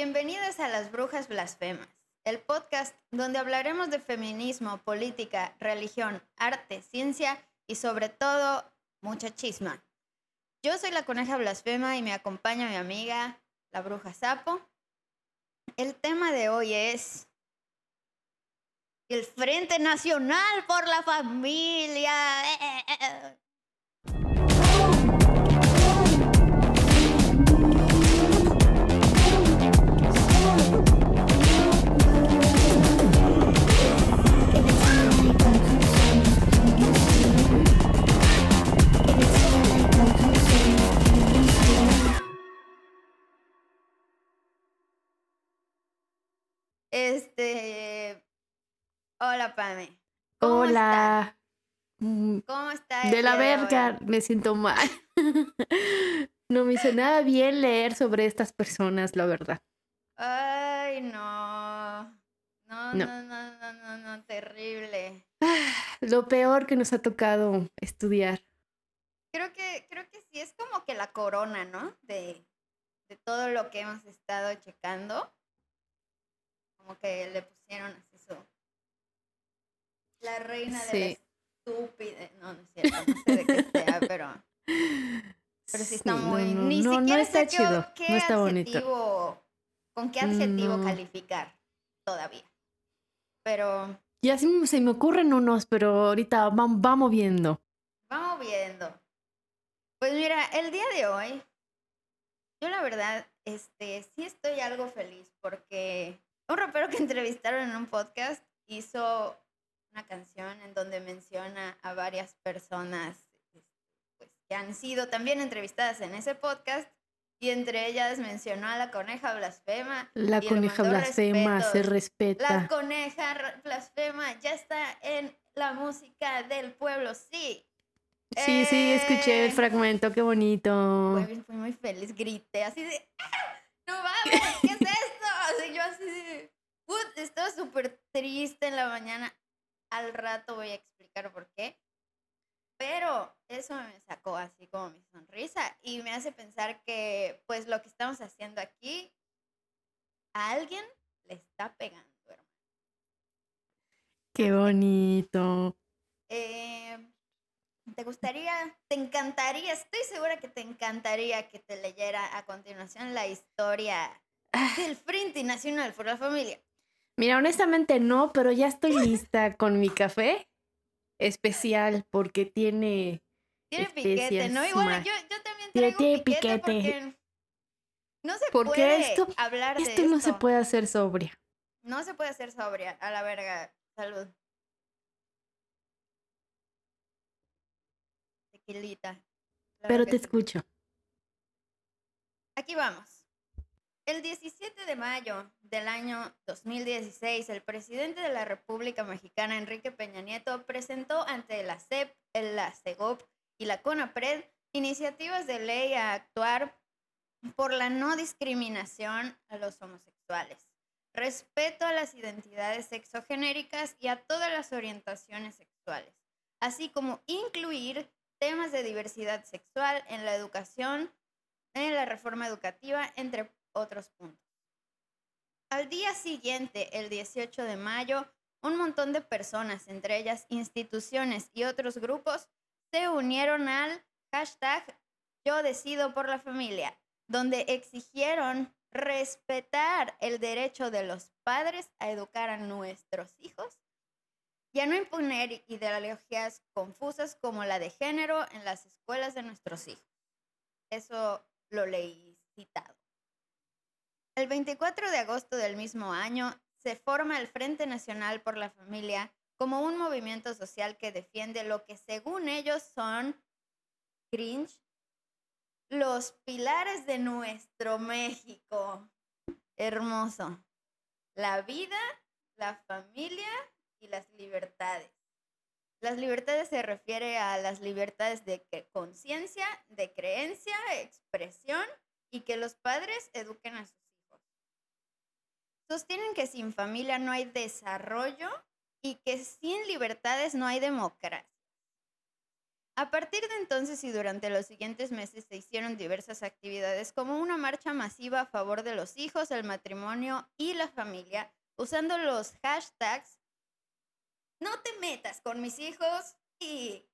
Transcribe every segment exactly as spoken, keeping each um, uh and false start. Bienvenidas a las Brujas Blasfemas, el podcast donde hablaremos de feminismo, política, religión, arte, ciencia y sobre todo, mucha chisma. Yo soy la Coneja Blasfema y me acompaña mi amiga, la Bruja Sapo. El tema de hoy es el Frente Nacional por la Familia. Eh, eh, eh. Este, hola Pame. ¿Cómo hola. Está? ¿Cómo está? El de la verga, me siento mal. No me hizo nada bien leer sobre estas personas, la verdad. Ay, no. No, no, no, no, no, no, no, terrible. Lo peor que nos ha tocado estudiar. Creo que creo que sí es como que la corona, ¿no? De de todo lo que hemos estado checando. Como que le pusieron así su... La reina sí. de la estúpida. No, no es cierto, no sé de qué sea, pero... Pero sí está sí, muy... No, no, Ni no, siquiera no está sé chido, qué no está adjetivo... Bonito. Con qué adjetivo no. calificar todavía. Pero... Y así se me ocurren unos, pero ahorita vamos va viendo. Vamos viendo. Pues mira, el día de hoy... Yo la verdad, este, sí estoy algo feliz porque... Un rapero que entrevistaron en un podcast hizo una canción en donde menciona a varias personas pues, que han sido también entrevistadas en ese podcast y entre ellas mencionó a la Coneja Blasfema. La Coneja Blasfema se respeta. La Coneja Blasfema ya está en la música del pueblo, sí. Sí, eh... sí, escuché el fragmento, qué bonito. Fui, fui muy feliz, grité así de... ¡Ah! ¡No vamos! ¿Qué es esto? Así yo así, put, estaba súper triste en la mañana. Al rato voy a explicar por qué. Pero eso me sacó así como mi sonrisa y me hace pensar que pues lo que estamos haciendo aquí a alguien le está pegando, hermano. Qué bonito. Eh, ¿Te gustaría, te encantaría, estoy segura que te encantaría que te leyera a continuación la historia... del Frente Nacional por la Familia? Mira, honestamente no, pero ya estoy lista con mi café especial porque tiene tiene piquete, ¿no? Igual yo, yo también traigo tiene piquete, piquete porque no se porque puede esto, hablar de esto. Esto no se puede hacer sobria. No se puede hacer sobria, a la verga. Salud. Tequilita. La pero te escucho. Aquí vamos. El diecisiete de mayo del año dos mil dieciséis, el presidente de la República Mexicana, Enrique Peña Nieto, presentó ante la S E P, la SEGOB y la CONAPRED iniciativas de ley a actuar por la no discriminación a los homosexuales, respeto a las identidades sexogenéricas y a todas las orientaciones sexuales, así como incluir temas de diversidad sexual en la educación, en la reforma educativa, entre otros puntos. Al día siguiente, el dieciocho de mayo, un montón de personas, entre ellas instituciones y otros grupos, se unieron al hashtag Yo Decido por la Familia, donde exigieron respetar el derecho de los padres a educar a nuestros hijos y a no imponer ideologías confusas como la de género en las escuelas de nuestros hijos. Eso lo leí citado. El veinticuatro de agosto del mismo año se forma el Frente Nacional por la Familia como un movimiento social que defiende lo que según ellos son, cringe, los pilares de nuestro México. Hermoso. La vida, la familia y las libertades. Las libertades se refiere a las libertades de conciencia, de creencia, expresión y que los padres eduquen a sus hijos. Sostienen que sin familia no hay desarrollo y que sin libertades no hay democracia. A partir de entonces y durante los siguientes meses se hicieron diversas actividades como una marcha masiva a favor de los hijos, el matrimonio y la familia, usando los hashtags "No te metas con mis hijos" y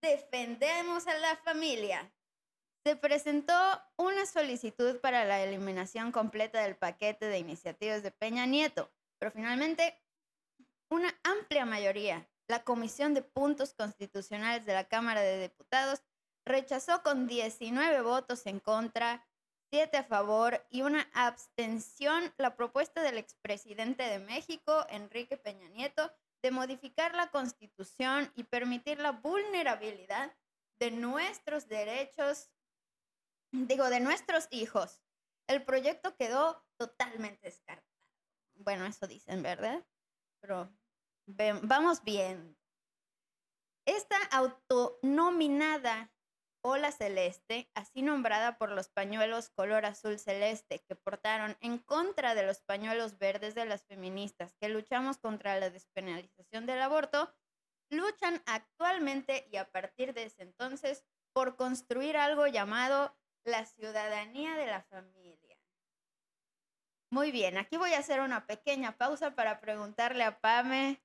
"Defendemos a la familia". Se presentó una solicitud para la eliminación completa del paquete de iniciativas de Peña Nieto, pero finalmente una amplia mayoría, la Comisión de Puntos Constitucionales de la Cámara de Diputados, rechazó con diecinueve votos en contra, siete a favor y una abstención la propuesta del expresidente de México, Enrique Peña Nieto, de modificar la Constitución y permitir la vulnerabilidad de nuestros derechos, digo, de nuestros hijos. El proyecto quedó totalmente descartado. Bueno, eso dicen, ¿verdad? Pero vamos bien. Esta autonominada ola celeste, así nombrada por los pañuelos color azul celeste que portaron en contra de los pañuelos verdes de las feministas que luchamos contra la despenalización del aborto, luchan actualmente y a partir de ese entonces por construir algo llamado la ciudadanía de la familia. Muy bien, aquí voy a hacer una pequeña pausa para preguntarle a Pame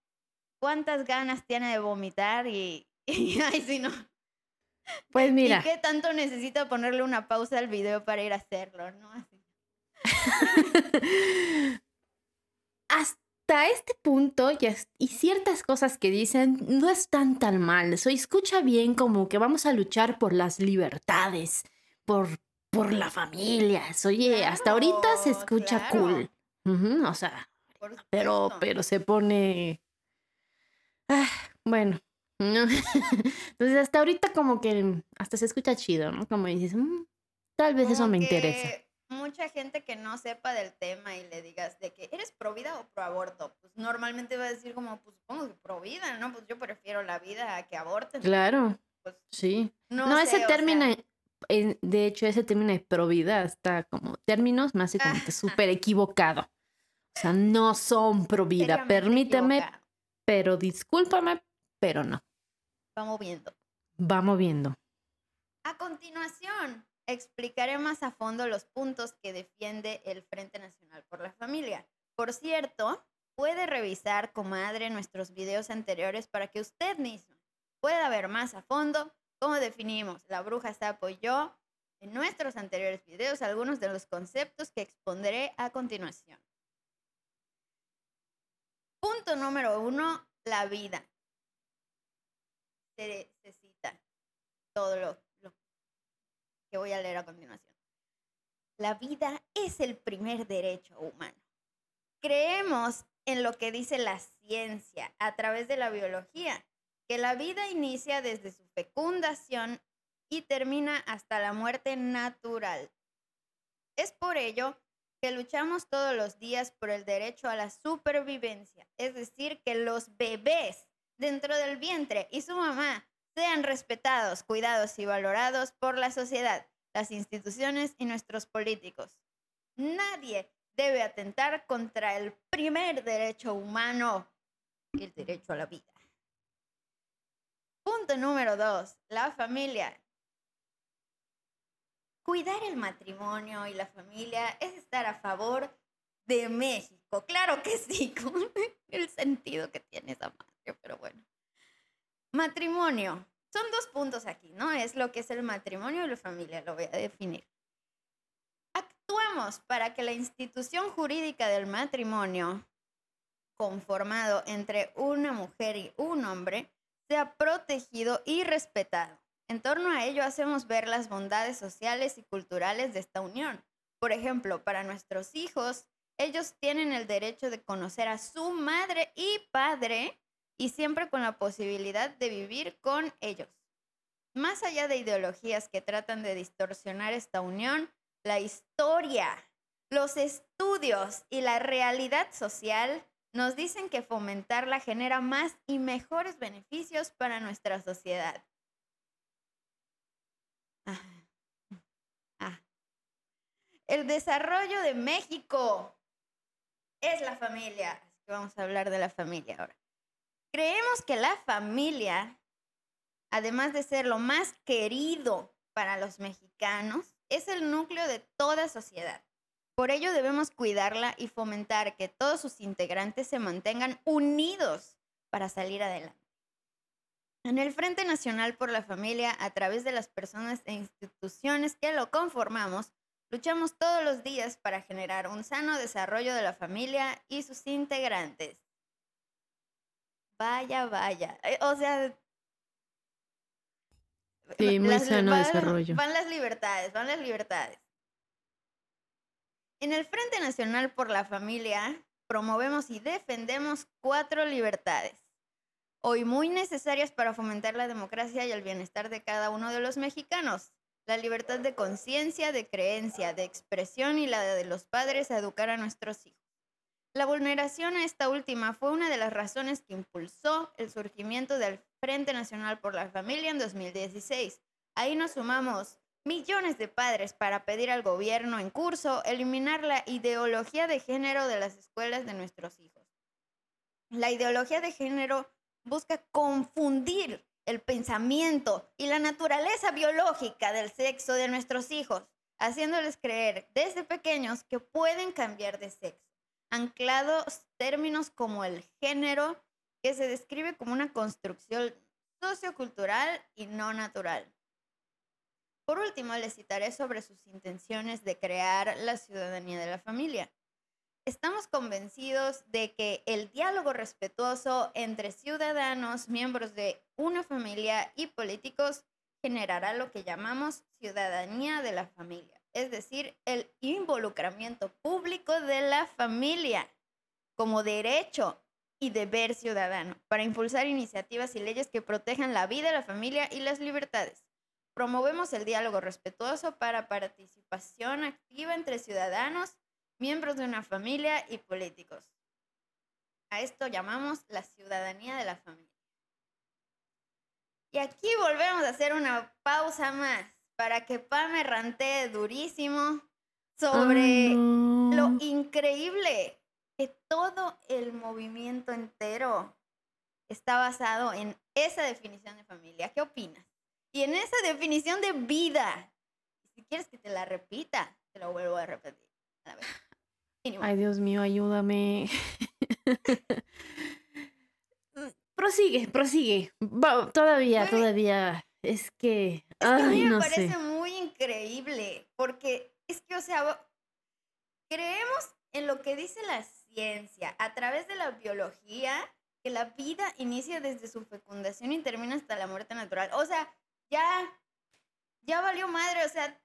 cuántas ganas tiene de vomitar y, y ay, si no. Pues mira. ¿Y qué tanto necesita ponerle una pausa al video para ir a hacerlo, no? Así. Hasta este punto y ciertas cosas que dicen no están tan mal. Se escucha bien como que vamos a luchar por las libertades, por Por la familia. Oye, claro, hasta ahorita se escucha claro. Cool. Uh-huh, o sea, pero, pero se pone... Ah, bueno. Entonces, hasta ahorita como que hasta se escucha chido, ¿no? Como dices, mmm, tal vez como eso me interesa. Mucha gente que no sepa del tema y le digas de que eres pro vida o pro aborto, pues normalmente va a decir como, pues supongo que pro vida, ¿no? Pues yo prefiero la vida a que aborten. Claro, pues, sí. No, no sé, ese término... Sea, de hecho, ese término de probidad está como términos más súper equivocado. O sea, no son probidad. Permíteme, equivocado. Pero discúlpame, pero no. Vamos viendo. Vamos viendo. A continuación, explicaré más a fondo los puntos que defiende el Frente Nacional por la Familia. Por cierto, puede revisar, comadre, nuestros videos anteriores para que usted mismo pueda ver más a fondo cómo definimos la bruja sapo y yo en nuestros anteriores videos algunos de los conceptos que expondré a continuación. Punto número uno, la vida. Se, se cita todo lo, lo que voy a leer a continuación. La vida es el primer derecho humano. Creemos en lo que dice la ciencia a través de la biología, que la vida inicia desde su fecundación y termina hasta la muerte natural. Es por ello que luchamos todos los días por el derecho a la supervivencia, es decir, que los bebés dentro del vientre y su mamá sean respetados, cuidados y valorados por la sociedad, las instituciones y nuestros políticos. Nadie debe atentar contra el primer derecho humano, el derecho a la vida. Punto número dos, la familia. Cuidar el matrimonio y la familia es estar a favor de México. Claro que sí, con el sentido que tiene esa madre, pero bueno. Matrimonio. Son dos puntos aquí, ¿no? Es lo que es el matrimonio y la familia, lo voy a definir. Actuamos para que la institución jurídica del matrimonio, conformado entre una mujer y un hombre, sea protegido y respetado. En torno a ello hacemos ver las bondades sociales y culturales de esta unión. Por ejemplo, para nuestros hijos, ellos tienen el derecho de conocer a su madre y padre y siempre con la posibilidad de vivir con ellos. Más allá de ideologías que tratan de distorsionar esta unión, la historia, los estudios y la realidad social nos dicen que fomentarla genera más y mejores beneficios para nuestra sociedad. Ah. Ah. El desarrollo de México es la familia. Así que vamos a hablar de la familia ahora. Creemos que la familia además de ser lo más querido para los mexicanos, es el núcleo de toda sociedad. Por ello debemos cuidarla y fomentar que todos sus integrantes se mantengan unidos para salir adelante. En el Frente Nacional por la Familia, a través de las personas e instituciones que lo conformamos, luchamos todos los días para generar un sano desarrollo de la familia y sus integrantes. Vaya, vaya. O sea... Sí, muy las, sano van, desarrollo. Van las libertades, van las libertades. En el Frente Nacional por la Familia promovemos y defendemos cuatro libertades, hoy muy necesarias para fomentar la democracia y el bienestar de cada uno de los mexicanos. La libertad de conciencia, de creencia, de expresión y la de los padres a educar a nuestros hijos. La vulneración a esta última fue una de las razones que impulsó el surgimiento del Frente Nacional por la Familia en dos mil dieciséis. Ahí nos sumamos millones de padres para pedir al gobierno en curso eliminar la ideología de género de las escuelas de nuestros hijos. La ideología de género busca confundir el pensamiento y la naturaleza biológica del sexo de nuestros hijos, haciéndoles creer desde pequeños que pueden cambiar de sexo, anclados términos como el género, que se describe como una construcción sociocultural y no natural. Por último, les citaré sobre sus intenciones de crear la ciudadanía de la familia. Estamos convencidos de que el diálogo respetuoso entre ciudadanos, miembros de una familia y políticos generará lo que llamamos ciudadanía de la familia, es decir, el involucramiento público de la familia como derecho y deber ciudadano para impulsar iniciativas y leyes que protejan la vida, la familia y las libertades. Promovemos el diálogo respetuoso para participación activa entre ciudadanos, miembros de una familia y políticos. A esto llamamos la ciudadanía de la familia. Y aquí volvemos a hacer una pausa más para que Pa me rantee durísimo sobre oh, no. lo increíble que todo el movimiento entero está basado en esa definición de familia. ¿Qué opinas? Y en esa definición de vida, si quieres que te la repita, te lo vuelvo a repetir. A ver. Anyway. Ay, Dios mío, ayúdame. prosigue, prosigue. Va, todavía, Pero, todavía. Es que... Es ay, que a mí me no parece sé. muy increíble, porque es que, o sea, creemos en lo que dice la ciencia, a través de la biología, que la vida inicia desde su fecundación y termina hasta la muerte natural. O sea... Ya, ya valió madre, o sea,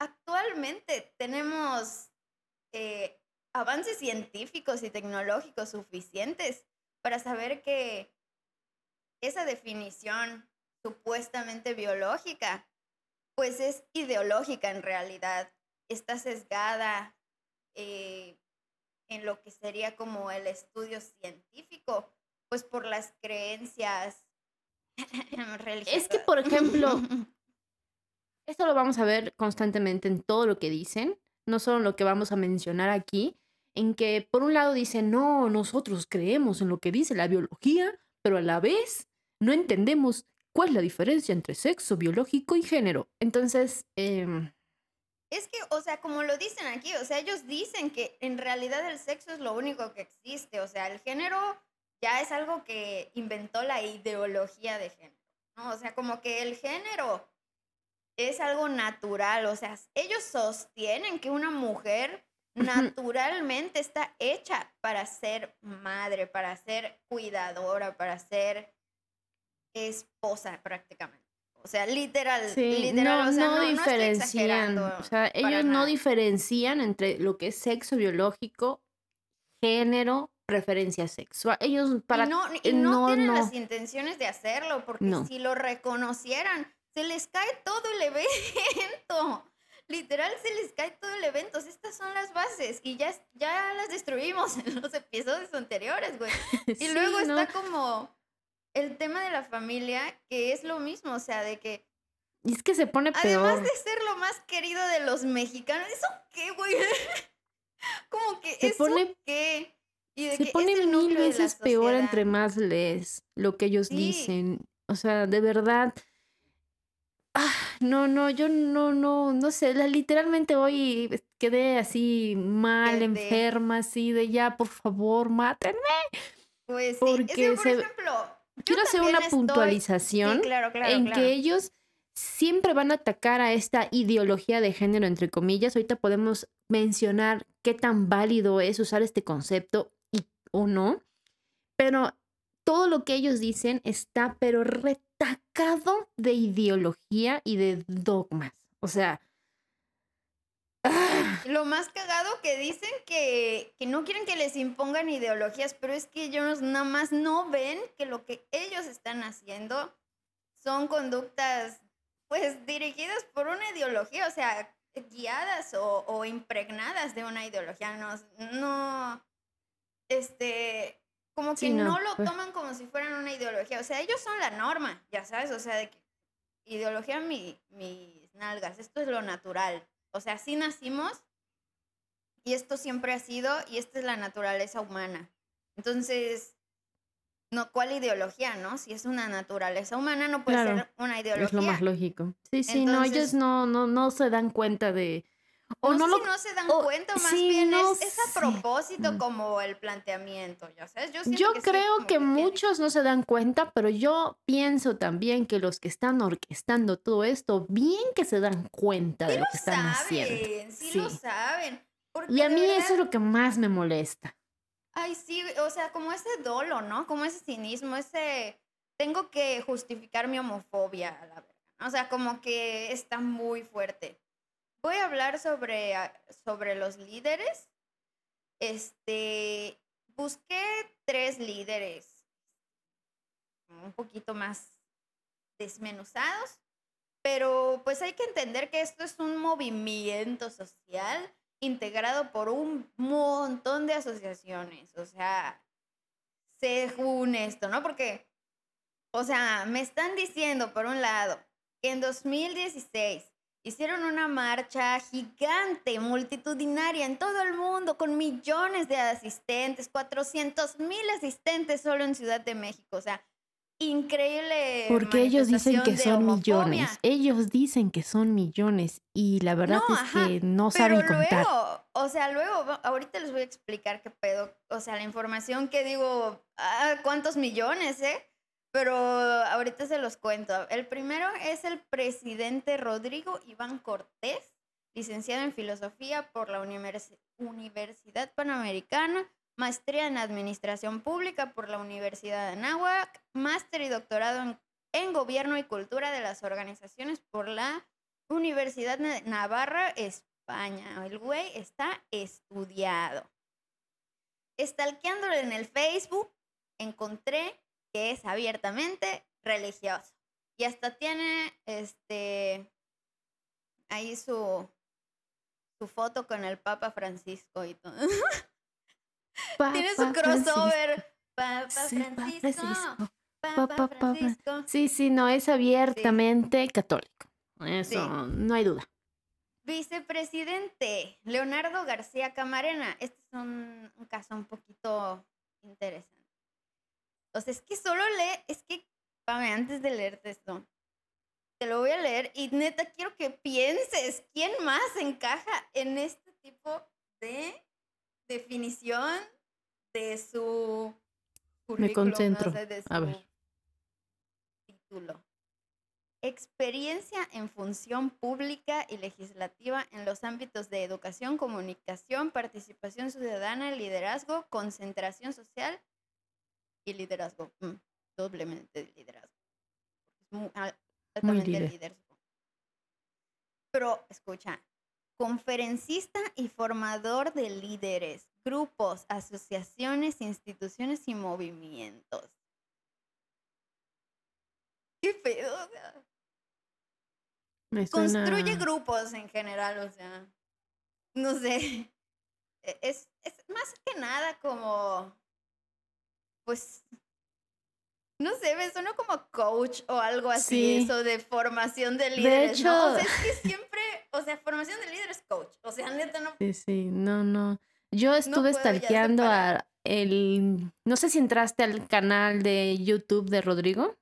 actualmente tenemos eh, avances científicos y tecnológicos suficientes para saber que esa definición supuestamente biológica, pues es ideológica en realidad, está sesgada eh, en lo que sería como el estudio científico, pues por las creencias religiosas. Es que, por ejemplo, esto lo vamos a ver constantemente en todo lo que dicen, no solo en lo que vamos a mencionar aquí, en que por un lado dicen, no, nosotros creemos en lo que dice la biología, pero a la vez no entendemos cuál es la diferencia entre sexo biológico y género. Entonces, eh... es que, o sea, como lo dicen aquí, o sea, ellos dicen que en realidad el sexo es lo único que existe, o sea, el género... ya es algo que inventó la ideología de género, ¿no? O sea, como que el género es algo natural, o sea, ellos sostienen que una mujer naturalmente está hecha para ser madre, para ser cuidadora, para ser esposa prácticamente. O sea, literal, sí, literal, no, o sea, no, no diferencian, no o sea, ellos no diferencian entre lo que es sexo biológico, género, preferencia sexual. Ellos para... Y no, y no, no tienen no. las intenciones de hacerlo, porque no. si lo reconocieran, se les cae todo el evento. Literal, se les cae todo el evento. Estas son las bases y ya, ya las destruimos en los episodios anteriores, güey. Y sí, luego ¿no? está como el tema de la familia, que es lo mismo, o sea, de que... Y es que se pone peor. Además de ser lo más querido de los mexicanos, ¿eso qué, güey? Como que se ¿eso pone... qué? Se pone mil veces peor entre más lees lo que ellos dicen. O sea, de verdad... Ah, no, no, yo no, no, no sé, la, literalmente hoy quedé así mal, quedé. enferma, así de ya, por favor, mátenme. Pues sí, porque es que, por se... ejemplo, quiero hacer una estoy... puntualización sí, claro, claro, en claro. que ellos siempre van a atacar a esta ideología de género, entre comillas. Ahorita podemos mencionar qué tan válido es usar este concepto y, o no, pero todo lo que ellos dicen está pero retratado atacado de ideología y de dogmas. O sea... ¡ah! Lo más cagado que dicen que, que no quieren que les impongan ideologías, pero es que ellos nada más no ven que lo que ellos están haciendo son conductas, pues, dirigidas por una ideología, o sea, guiadas o, o impregnadas de una ideología. No... no este... Como que sí, no. no lo toman como si fueran una ideología. O sea, ellos son la norma, ya sabes. O sea, de que ideología mi, mis nalgas. Esto es lo natural. O sea, así nacimos y esto siempre ha sido y esta es la naturaleza humana. Entonces, no, ¿cuál ideología, no? Si es una naturaleza humana, no puede claro, ser una ideología. Es lo más lógico. Sí, sí, Entonces, no, ellos no, no, no se dan cuenta de... O no, no si lo... no se dan o... cuenta, más sí, bien no es, es a propósito sí. como el planteamiento, ya sabes. Yo, yo que creo que, que muchos no se dan cuenta, pero yo pienso también que los que están orquestando todo esto, bien que se dan cuenta sí de lo, lo que están saben, haciendo. Sí, sí lo saben. Y a mí verdad... eso es lo que más me molesta. Ay, sí, o sea, como ese dolo, ¿no? Como ese cinismo, ese... Tengo que justificar mi homofobia, la verdad. O sea, como que está muy fuerte. Voy a hablar sobre, sobre los líderes. Este, busqué tres líderes un poquito más desmenuzados, pero pues hay que entender que esto es un movimiento social integrado por un montón de asociaciones. O sea, según esto, ¿no? Porque, o sea, me están diciendo, por un lado, que en dos mil dieciséis... hicieron una marcha gigante, multitudinaria en todo el mundo, con millones de asistentes, cuatrocientos mil asistentes solo en Ciudad de México. O sea, increíble. Porque ellos dicen que son homofobia. millones. Ellos dicen que son millones y la verdad no, es ajá, que no saben pero contar. Luego, o sea, luego, ahorita les voy a explicar qué pedo. O sea, la información que digo, ah, ¿cuántos millones, eh? Pero ahorita se los cuento. El primero es el presidente Rodrigo Iván Cortés, licenciado en Filosofía por la Universidad Panamericana, maestría en Administración Pública por la Universidad de Anáhuac, máster y doctorado en, en Gobierno y Cultura de las Organizaciones por la Universidad de Navarra, España. El güey está estudiado. Stalkeándolo en el Facebook, encontré... que es abiertamente religioso. Y hasta tiene este ahí su, su foto con el Papa Francisco y todo. Papa tiene su crossover. Papa sí, Francisco. Papa Francisco. Papa Francisco. Sí, sí, no, es abiertamente sí. católico. Eso, sí. no hay duda. Vicepresidente Leonardo García Camarena. Este es un, un caso un poquito interesante. O sea, es que solo lee, es que, pame, antes de leerte esto, te lo voy a leer y neta quiero que pienses quién más encaja en este tipo de definición de su currículum. Me concentro, no sé, de su a ver. Título. Experiencia en función pública y legislativa en los ámbitos de educación, comunicación, participación ciudadana, liderazgo, concentración social, y liderazgo, mm, doblemente liderazgo. Muy, altamente muy líder. liderazgo. Pero, escucha, conferencista y formador de líderes, grupos, asociaciones, instituciones y movimientos. ¿Qué pedo? O sea, Me suena... construye grupos en general, o sea, no sé. Es, es más que nada como... pues, no sé, me suena como coach o algo así, sí. eso de formación de líderes, de hecho, ¿no? O sea, es que siempre, o sea, formación de líderes coach, o sea, neta no... Sí, sí, no, no. Yo estuve no stalkeando a el... No sé si entraste al canal de YouTube de Rodrigo.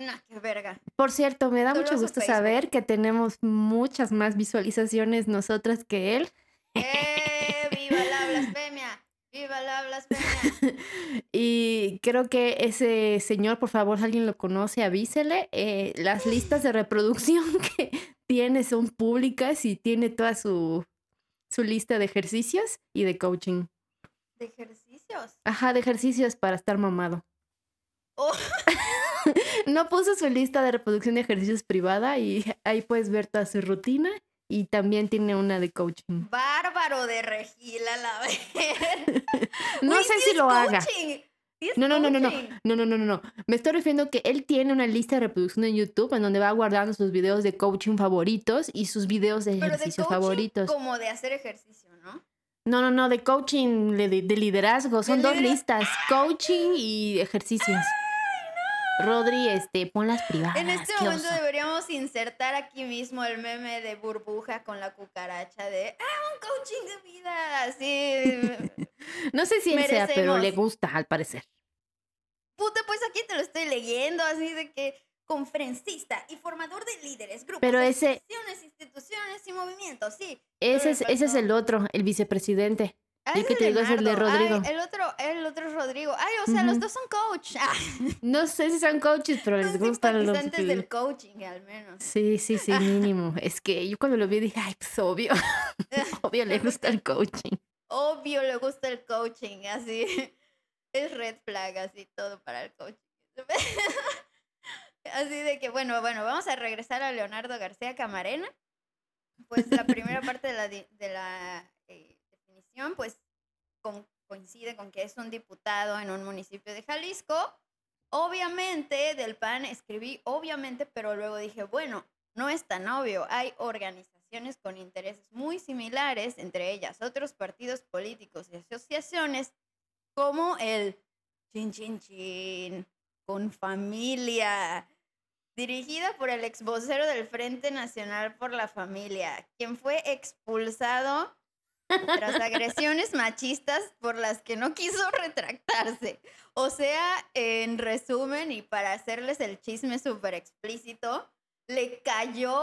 No, qué verga. Por cierto, me da Solo mucho gusto Facebook. saber que tenemos muchas más visualizaciones nosotras que él. ¡Eh! ¡Viva la blasfemia! ¡Viva la blasfemia! Y creo que ese señor, por favor, si alguien lo conoce, avísele. Eh, las listas de reproducción que tiene son públicas y tiene toda su, su lista de ejercicios y de coaching. ¿De ejercicios? Ajá, de ejercicios para estar mamado. Oh. No puso su lista de reproducción de ejercicios privada y ahí puedes ver toda su rutina y también tiene una de coaching. Bárbaro de Regila, la ver. No Uy, sé si lo coaching. haga. No, no, no, no, no, no, no, no, no. Me estoy refiriendo que él tiene una lista de reproducción en YouTube en donde va guardando sus videos de coaching favoritos y sus videos de ejercicios Pero de favoritos. Como de hacer ejercicio, ¿no? No, no, no, de coaching, de, de liderazgo. Son ¿De dos liderazgo? listas, coaching y ejercicios. ¡Ah! Rodri, este, pon las privadas. En este momento oso. deberíamos insertar aquí mismo el meme de burbuja con la cucaracha de ¡ah, un coaching de vida! Así. No sé si él sea, pero le gusta, al parecer. Puta, pues aquí te lo estoy leyendo, así de que conferencista y formador de líderes, grupos, pero ese, organizaciones, instituciones y movimientos, sí. Ese es, ese es el otro, el vicepresidente. El que te digo es el de Rodrigo. Ay, el otro, el otro es Rodrigo. Ay, o sea, uh-huh. los dos son coach. Ah. No sé si son coaches, pero los les gustan los antes del coaching, al menos. Sí, sí, sí, mínimo. Es que yo cuando lo vi dije, ay, pues obvio. Obvio le gusta el coaching. Obvio le gusta el coaching, así. Es red flag, así, todo para el coaching. Así de que, bueno, bueno, vamos a regresar a Leonardo García Camarena. Pues la primera parte de la... De la eh, pues con, coincide con que es un diputado en un municipio de Jalisco. Obviamente, del P A N escribí obviamente, pero luego dije, bueno, no es tan obvio. Hay organizaciones con intereses muy similares, entre ellas otros partidos políticos y asociaciones, como el Chin Chin Chin, Confamilia, dirigida por el ex vocero del Frente Nacional por la Familia, quien fue expulsado tras agresiones machistas por las que no quiso retractarse. O sea, en resumen, y para hacerles el chisme súper explícito, le cayó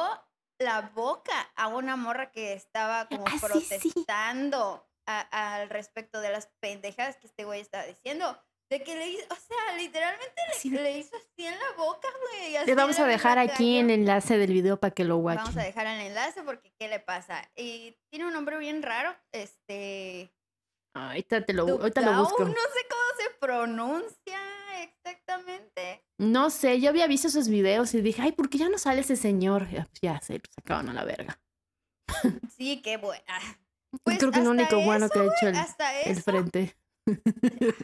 la boca a una morra que estaba como Así protestando sí. a, a, al respecto de las pendejadas que este güey estaba diciendo. De que le hizo, o sea, literalmente le, le hizo así en la boca, güey. Le vamos a dejar aquí el enlace del video para que lo watchen. Vamos a dejar el enlace porque ¿qué le pasa? Y tiene un nombre bien raro, este... Ahorita te lo, ahorita lo busco. No sé cómo se pronuncia exactamente. No sé, yo había visto esos videos y dije, ay, ¿por qué ya no sale ese señor? Ya, ya se lo sacaron a la verga. Sí, qué buena. Pues creo que es lo único bueno que ha hecho el, el frente.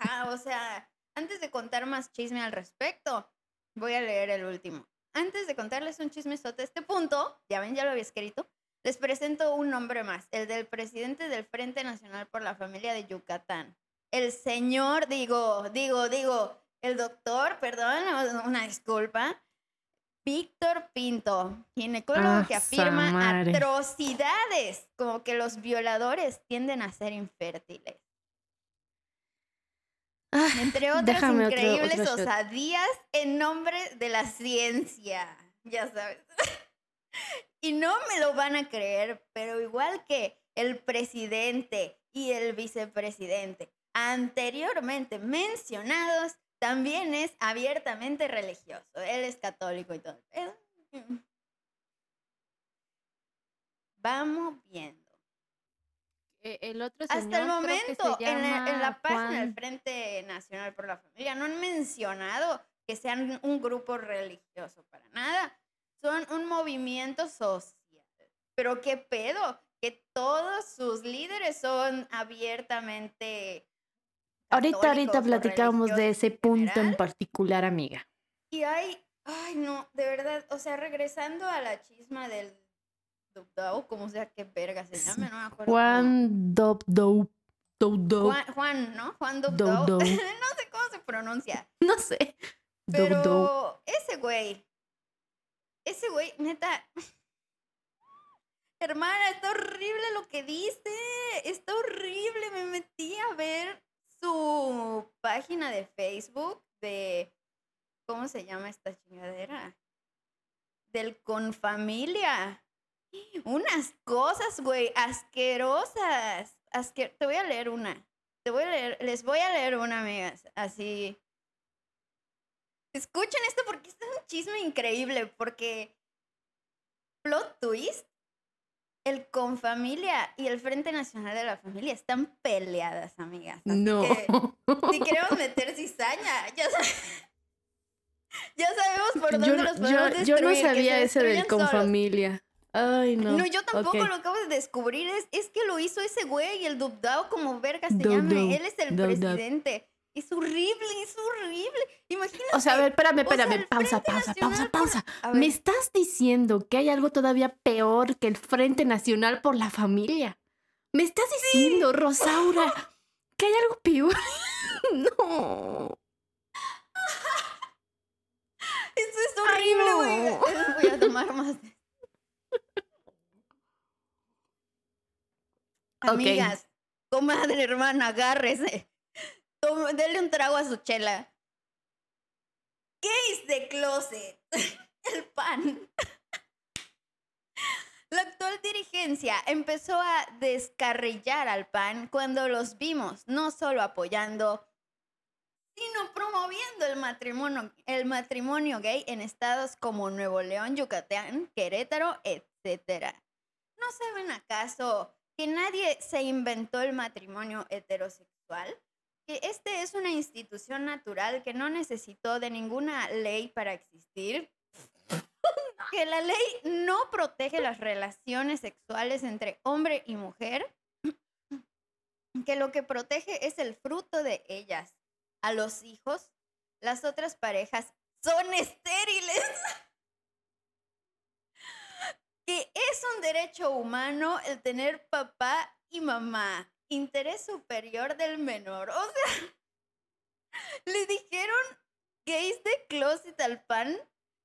Ajá, o sea, antes de contar más chisme al respecto, voy a leer el último. Antes de contarles un chismesote a este punto, ya ven, ya lo había escrito, les presento un nombre más, el del presidente del Frente Nacional por la Familia de Yucatán. El señor, digo, digo, digo, el doctor, perdón, una disculpa, Víctor Pinto, ginecólogo oh, que afirma atrocidades, como que los violadores tienden a ser infértiles. Entre otras Déjame increíbles otro, otro osadías en nombre de la ciencia, ya sabes. Y no me lo van a creer, pero igual que el presidente y el vicepresidente anteriormente mencionados, también es abiertamente religioso. Él es católico y todo. Vamos viendo. El otro señor, hasta el momento, que se llama en, en la página del Frente Nacional por la Familia, no han mencionado que sean un grupo religioso para nada. Son un movimiento social. Pero qué pedo, que todos sus líderes son abiertamente católicos. Ahorita, ahorita platicamos de ese punto en particular, amiga. Y hay, ay no, de verdad, o sea, regresando a la chisma del Dabdoub, como sea que verga se llame, no me acuerdo. Juan Dabdoub. Juan, Juan, ¿no? Juan Dabdoub. No sé cómo se pronuncia. No sé. Pero Dabdoub. ese güey, ese güey, neta, hermana, está horrible lo que dice, está horrible. Me metí a ver su página de Facebook de ¿Cómo se llama esta chingadera? Del Confamilia. Unas cosas, güey, asquerosas. Asque... Te voy a leer una. Te voy a leer... Les voy a leer una, amigas. Así. Escuchen esto porque esto es un chisme increíble. Porque... Plot twist. El Confamilia y el Frente Nacional de la Familia están peleadas, amigas. Así no. Que, si queremos meter cizaña, ya, sab- ya sabemos por dónde yo, los podemos yo, destruir. Yo no sabía ese del Confamilia. Ay, no. No, yo tampoco okay. Lo acabo de descubrir. Es, es que lo hizo ese güey, el Dabdoub, como verga se Dabdoub. llame. Él es el Dabdoub. presidente. Es horrible, es horrible. Imagínate. O sea, a ver, espérame, espérame. O sea, pausa, pausa, pausa, pausa, pausa. ¿Me estás diciendo que hay algo todavía peor que el Frente Nacional por la Familia? ¿Me estás diciendo, sí. Rosaura, que hay algo peor? No. Esto es horrible, güey. No. Voy a tomar más. Okay. Amigas, comadre, hermana, agárrese. Dele un trago a su chela. Gays de closet. El PAN. La actual dirigencia empezó a descarrillar al PAN cuando los vimos no solo apoyando, sino promoviendo el matrimonio, el matrimonio gay en estados como Nuevo León, Yucatán, Querétaro, etcétera. ¿No saben acaso que nadie se inventó el matrimonio heterosexual? Que este es una institución natural que no necesitó de ninguna ley para existir, que la ley no protege las relaciones sexuales entre hombre y mujer, que lo que protege es el fruto de ellas. A los hijos, las otras parejas son estériles. Que es un derecho humano el tener papá y mamá. Interés superior del menor. O sea, le dijeron gays de closet al PAN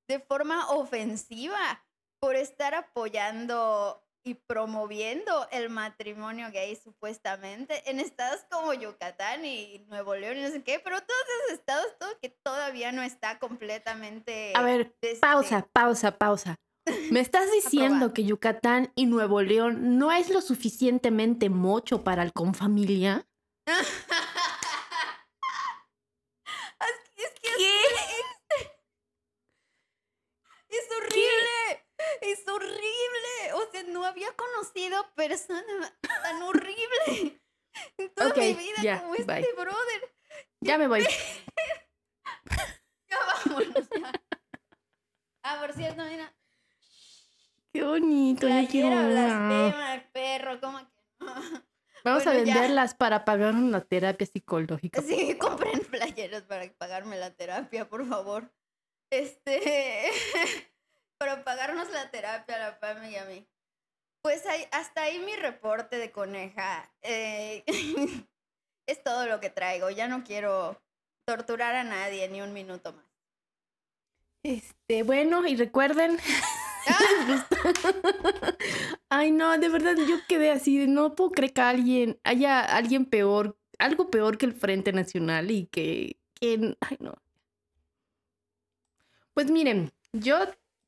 de forma ofensiva por estar apoyando y promoviendo el matrimonio gay supuestamente en estados como Yucatán y Nuevo León y no sé qué, pero todos esos estados todo que todavía no está completamente... A ver, des- pausa, pausa, pausa. ¿Me estás diciendo que Yucatán y Nuevo León no es lo suficientemente mocho para el Confamilia? Es que ¿Qué? Es, es horrible, ¿Qué? es horrible. O sea, no había conocido persona tan horrible en toda okay, mi vida ya, como este bye. brother. Ya me voy. Ya vámonos. Ya. Ah, por cierto, mira. Qué bonito, ya quiero blasfema, el perro, ¿cómo que no? Vamos bueno, a venderlas ya. Para pagar una terapia psicológica. Sí, compren playeras para pagarme la terapia, por favor. Este, para pagarnos la terapia a la Pame y a mí. Pues hay, hasta ahí mi reporte de coneja. Eh, es todo lo que traigo. Ya no quiero torturar a nadie ni un minuto más. Este, bueno, y recuerden... Ay, no, de verdad yo quedé así de, no puedo creer que alguien haya alguien peor, algo peor que el Frente Nacional y que, que ay, no. Pues miren, yo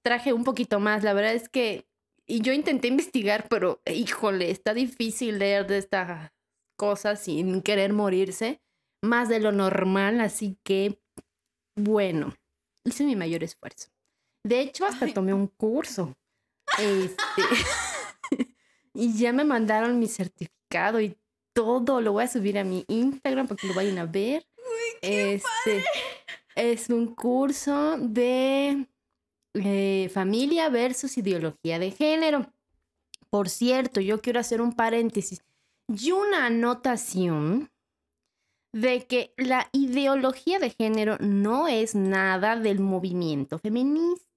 traje un poquito más, la verdad es que y yo intenté investigar, pero híjole, está difícil leer de estas cosas sin querer morirse, más de lo normal, así que bueno, hice mi mayor esfuerzo. De hecho, hasta Ay. tomé un curso. Este, y ya me mandaron mi certificado y todo. Lo voy a subir a mi Instagram para que lo vayan a ver. Uy, qué este, padre. Es un curso de eh, familia versus ideología de género. Por cierto, yo quiero hacer un paréntesis y una anotación de que la ideología de género no es nada del movimiento feminista.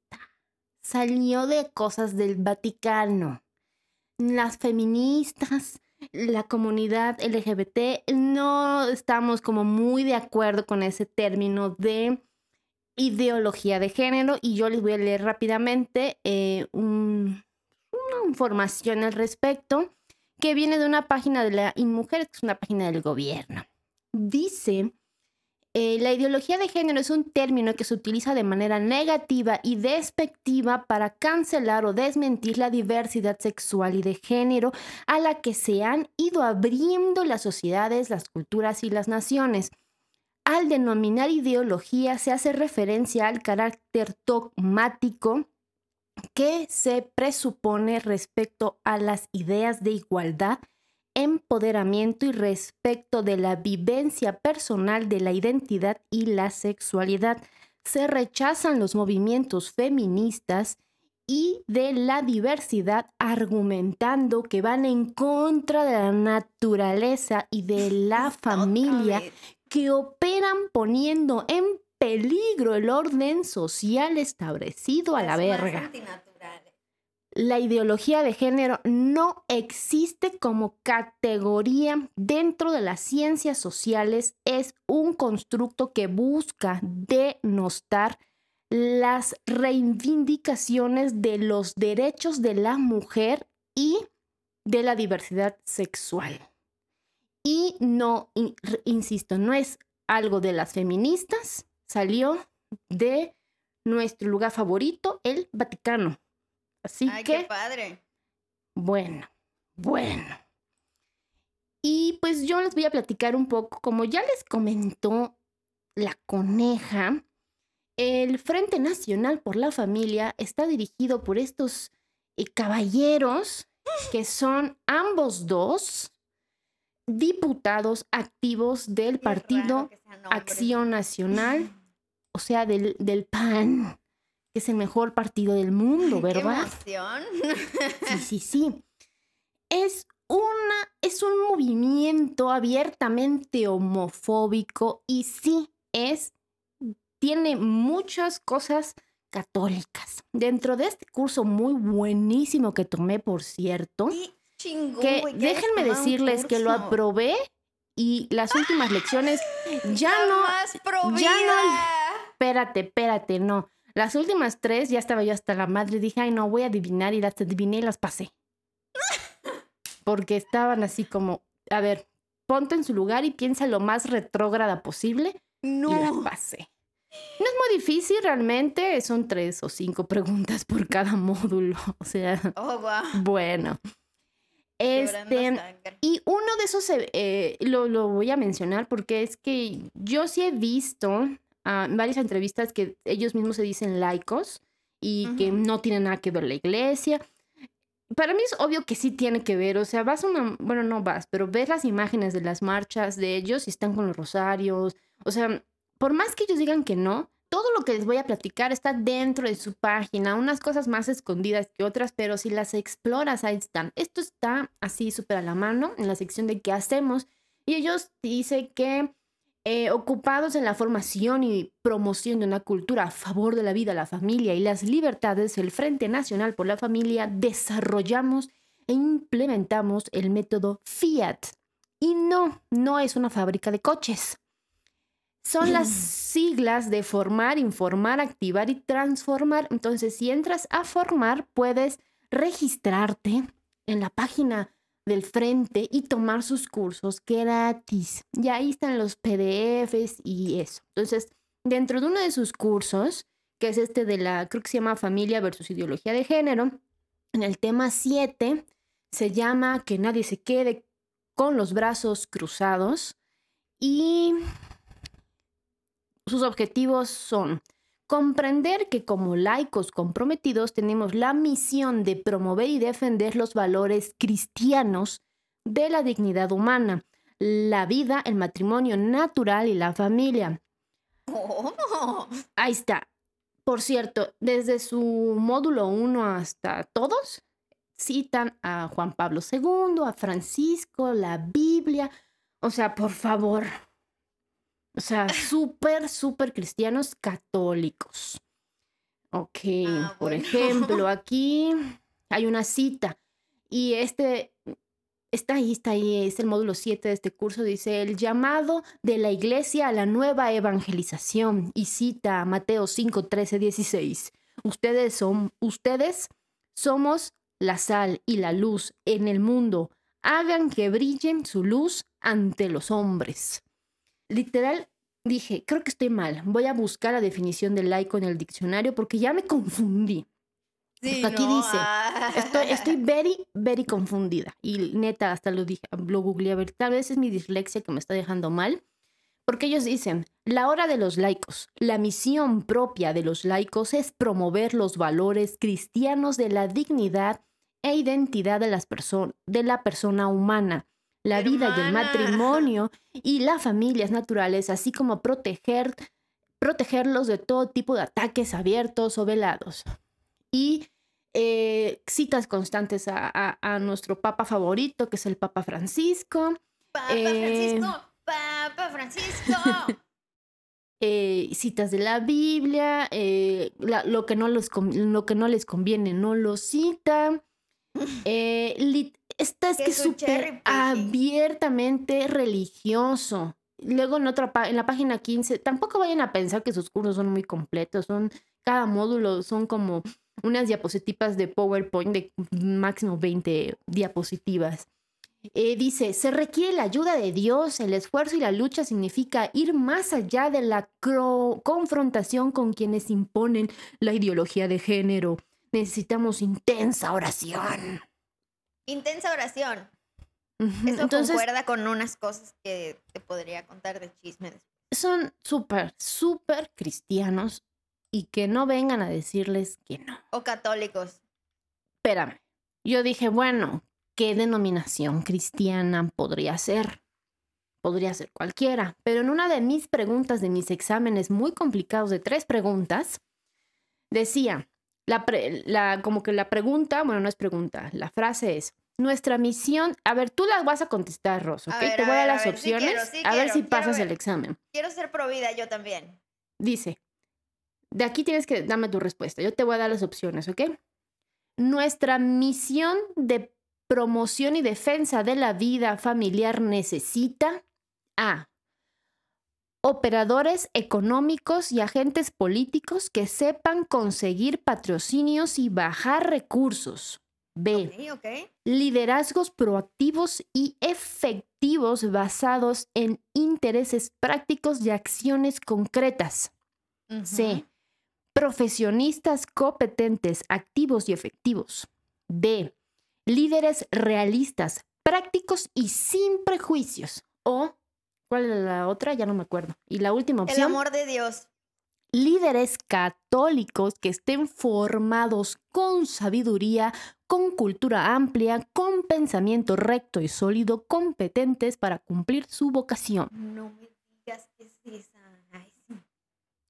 Salió de cosas del Vaticano. Las feministas, la comunidad L G B T, no estamos como muy de acuerdo con ese término de ideología de género. Y yo les voy a leer rápidamente eh, un, una información al respecto que viene de una página de la Inmujeres, que es una página del gobierno. Dice Eh, la ideología de género es un término que se utiliza de manera negativa y despectiva para cancelar o desmentir la diversidad sexual y de género a la que se han ido abriendo las sociedades, las culturas y las naciones. Al denominar ideología se hace referencia al carácter dogmático que se presupone respecto a las ideas de igualdad, empoderamiento y respecto de la vivencia personal de la identidad y la sexualidad. Se rechazan los movimientos feministas y de la diversidad argumentando que van en contra de la naturaleza y de la familia, que operan poniendo en peligro el orden social establecido a la verga. La ideología de género no existe como categoría dentro de las ciencias sociales. Es un constructo que busca denostar las reivindicaciones de los derechos de la mujer y de la diversidad sexual. Y no, insisto, no es algo de las feministas, salió de nuestro lugar favorito, el Vaticano. Así Ay, que, qué padre. Bueno, bueno. Y pues yo les voy a platicar un poco, como ya les comentó la coneja, el Frente Nacional por la Familia está dirigido por estos eh, caballeros que son ambos dos diputados activos del qué Partido Acción Nacional, o sea, del, del P A N. Que es el mejor partido del mundo, ¿verdad? ¡Qué emoción! Sí, sí, sí. Es, una, es un movimiento abiertamente homofóbico y sí, es, tiene muchas cosas católicas. Dentro de este curso muy buenísimo que tomé, por cierto, qué chingón, que wey, que déjenme decirles que lo aprobé y las últimas lecciones ya no, no... ya no. Espérate, espérate, no. Las últimas tres ya estaba yo hasta la madre. Dije, ay, no, voy a adivinar. Y las adiviné y las pasé. Porque estaban así como, a ver, ponte en su lugar y piensa lo más retrógrada posible. No. Y las pasé. No es muy difícil realmente. Son tres o cinco preguntas por cada módulo. O sea, oh, wow. Bueno. Este, y uno de esos eh, lo, lo voy a mencionar porque es que yo sí he visto... Uh, varias entrevistas que ellos mismos se dicen laicos y uh-huh. que no tienen nada que ver la iglesia. Para mí es obvio que sí tiene que ver, o sea, vas a una... Bueno, no vas, pero ves las imágenes de las marchas de ellos y están con los rosarios. O sea, por más que ellos digan que no, todo lo que les voy a platicar está dentro de su página, unas cosas más escondidas que otras, pero si las exploras, ahí están. Esto está así súper a la mano en la sección de qué hacemos y ellos dicen que... Eh, ocupados en la formación y promoción de una cultura a favor de la vida, la familia y las libertades, el Frente Nacional por la Familia desarrollamos e implementamos el método Fiat. Y no, no es una fábrica de coches. Son las siglas de formar, informar, activar y transformar. Entonces, si entras a formar, puedes registrarte en la página del frente y tomar sus cursos gratis. Y ahí están los P D Fs y eso. Entonces, dentro de uno de sus cursos, que es este de la, creo que se llama Familia versus Ideología de Género, en el tema siete, se llama Que nadie se quede con los brazos cruzados y sus objetivos son... Comprender que como laicos comprometidos tenemos la misión de promover y defender los valores cristianos de la dignidad humana, la vida, el matrimonio natural y la familia. Oh. Ahí está. Por cierto, desde su módulo uno hasta todos, citan a Juan Pablo segundo, a Francisco, la Biblia. O sea, por favor... O sea, súper, súper cristianos católicos. Ok, ah, bueno. Por ejemplo, aquí hay una cita. Y este, está ahí, está ahí, es el módulo siete de este curso. Dice, el llamado de la iglesia a la nueva evangelización. Y cita Mateo cinco, trece, dieciséis. Ustedes, son, ustedes somos la sal y la luz en el mundo. Hagan que brillen su luz ante los hombres. Literal, dije, creo que estoy mal, voy a buscar la definición de laico en el diccionario porque ya me confundí. Sí, no. Aquí dice, estoy, estoy very, very confundida. Y neta, hasta lo dije, lo googleé, a ver, tal vez es mi dislexia que me está dejando mal. Porque ellos dicen, la hora de los laicos, la misión propia de los laicos es promover los valores cristianos de la dignidad e identidad de, las perso- de la persona humana, la ¡hermana! Vida y el matrimonio y las familias naturales, así como proteger, protegerlos de todo tipo de ataques abiertos o velados. Y eh, citas constantes a, a, a nuestro papa favorito, que es el Papa Francisco. ¡Papa eh, Francisco! ¡Papa Francisco! eh, citas de la Biblia, eh, la, lo, que no los, lo que no les conviene no lo cita. Eh, lit, esta es que es súper abiertamente religioso. Luego en, otra, en la página quince, tampoco vayan a pensar que sus cursos son muy completos. Son, cada módulo son como unas diapositivas de PowerPoint de máximo veinte diapositivas. Eh, dice, se requiere la ayuda de Dios, el esfuerzo y la lucha significa ir más allá de la cro- confrontación con quienes imponen la ideología de género. Necesitamos intensa oración. Intensa oración. Uh-huh. Eso entonces, concuerda con unas cosas que te podría contar de chismes. Son súper, súper cristianos y que no vengan a decirles que no. O católicos. Espérame. Yo dije, bueno... ¿Qué denominación cristiana podría ser? Podría ser cualquiera. Pero en una de mis preguntas de mis exámenes muy complicados de tres preguntas, decía, la pre, la, como que la pregunta, bueno, no es pregunta, la frase es, nuestra misión, a ver, tú las vas a contestar, Ros, ¿ok? A ver, Te voy a, a ver, las a ver, opciones, sí quiero, sí a quiero, ver si pasas ver, el examen. Quiero ser provida yo también. Dice, de aquí tienes que, dame tu respuesta, yo te voy a dar las opciones, ¿ok? Nuestra misión de promoción y defensa de la vida familiar necesita A. Operadores económicos y agentes políticos que sepan conseguir patrocinios y bajar recursos. B. Okay, okay. Liderazgos proactivos y efectivos basados en intereses prácticos y acciones concretas. Uh-huh. C. Profesionistas competentes, activos y efectivos. D. Líderes realistas, prácticos y sin prejuicios. O, ¿cuál es la otra? Ya no me acuerdo. Y la última opción. El amor de Dios. Líderes católicos que estén formados con sabiduría, con cultura amplia, con pensamiento recto y sólido, competentes para cumplir su vocación. No me digas que es esa. Ay, sí.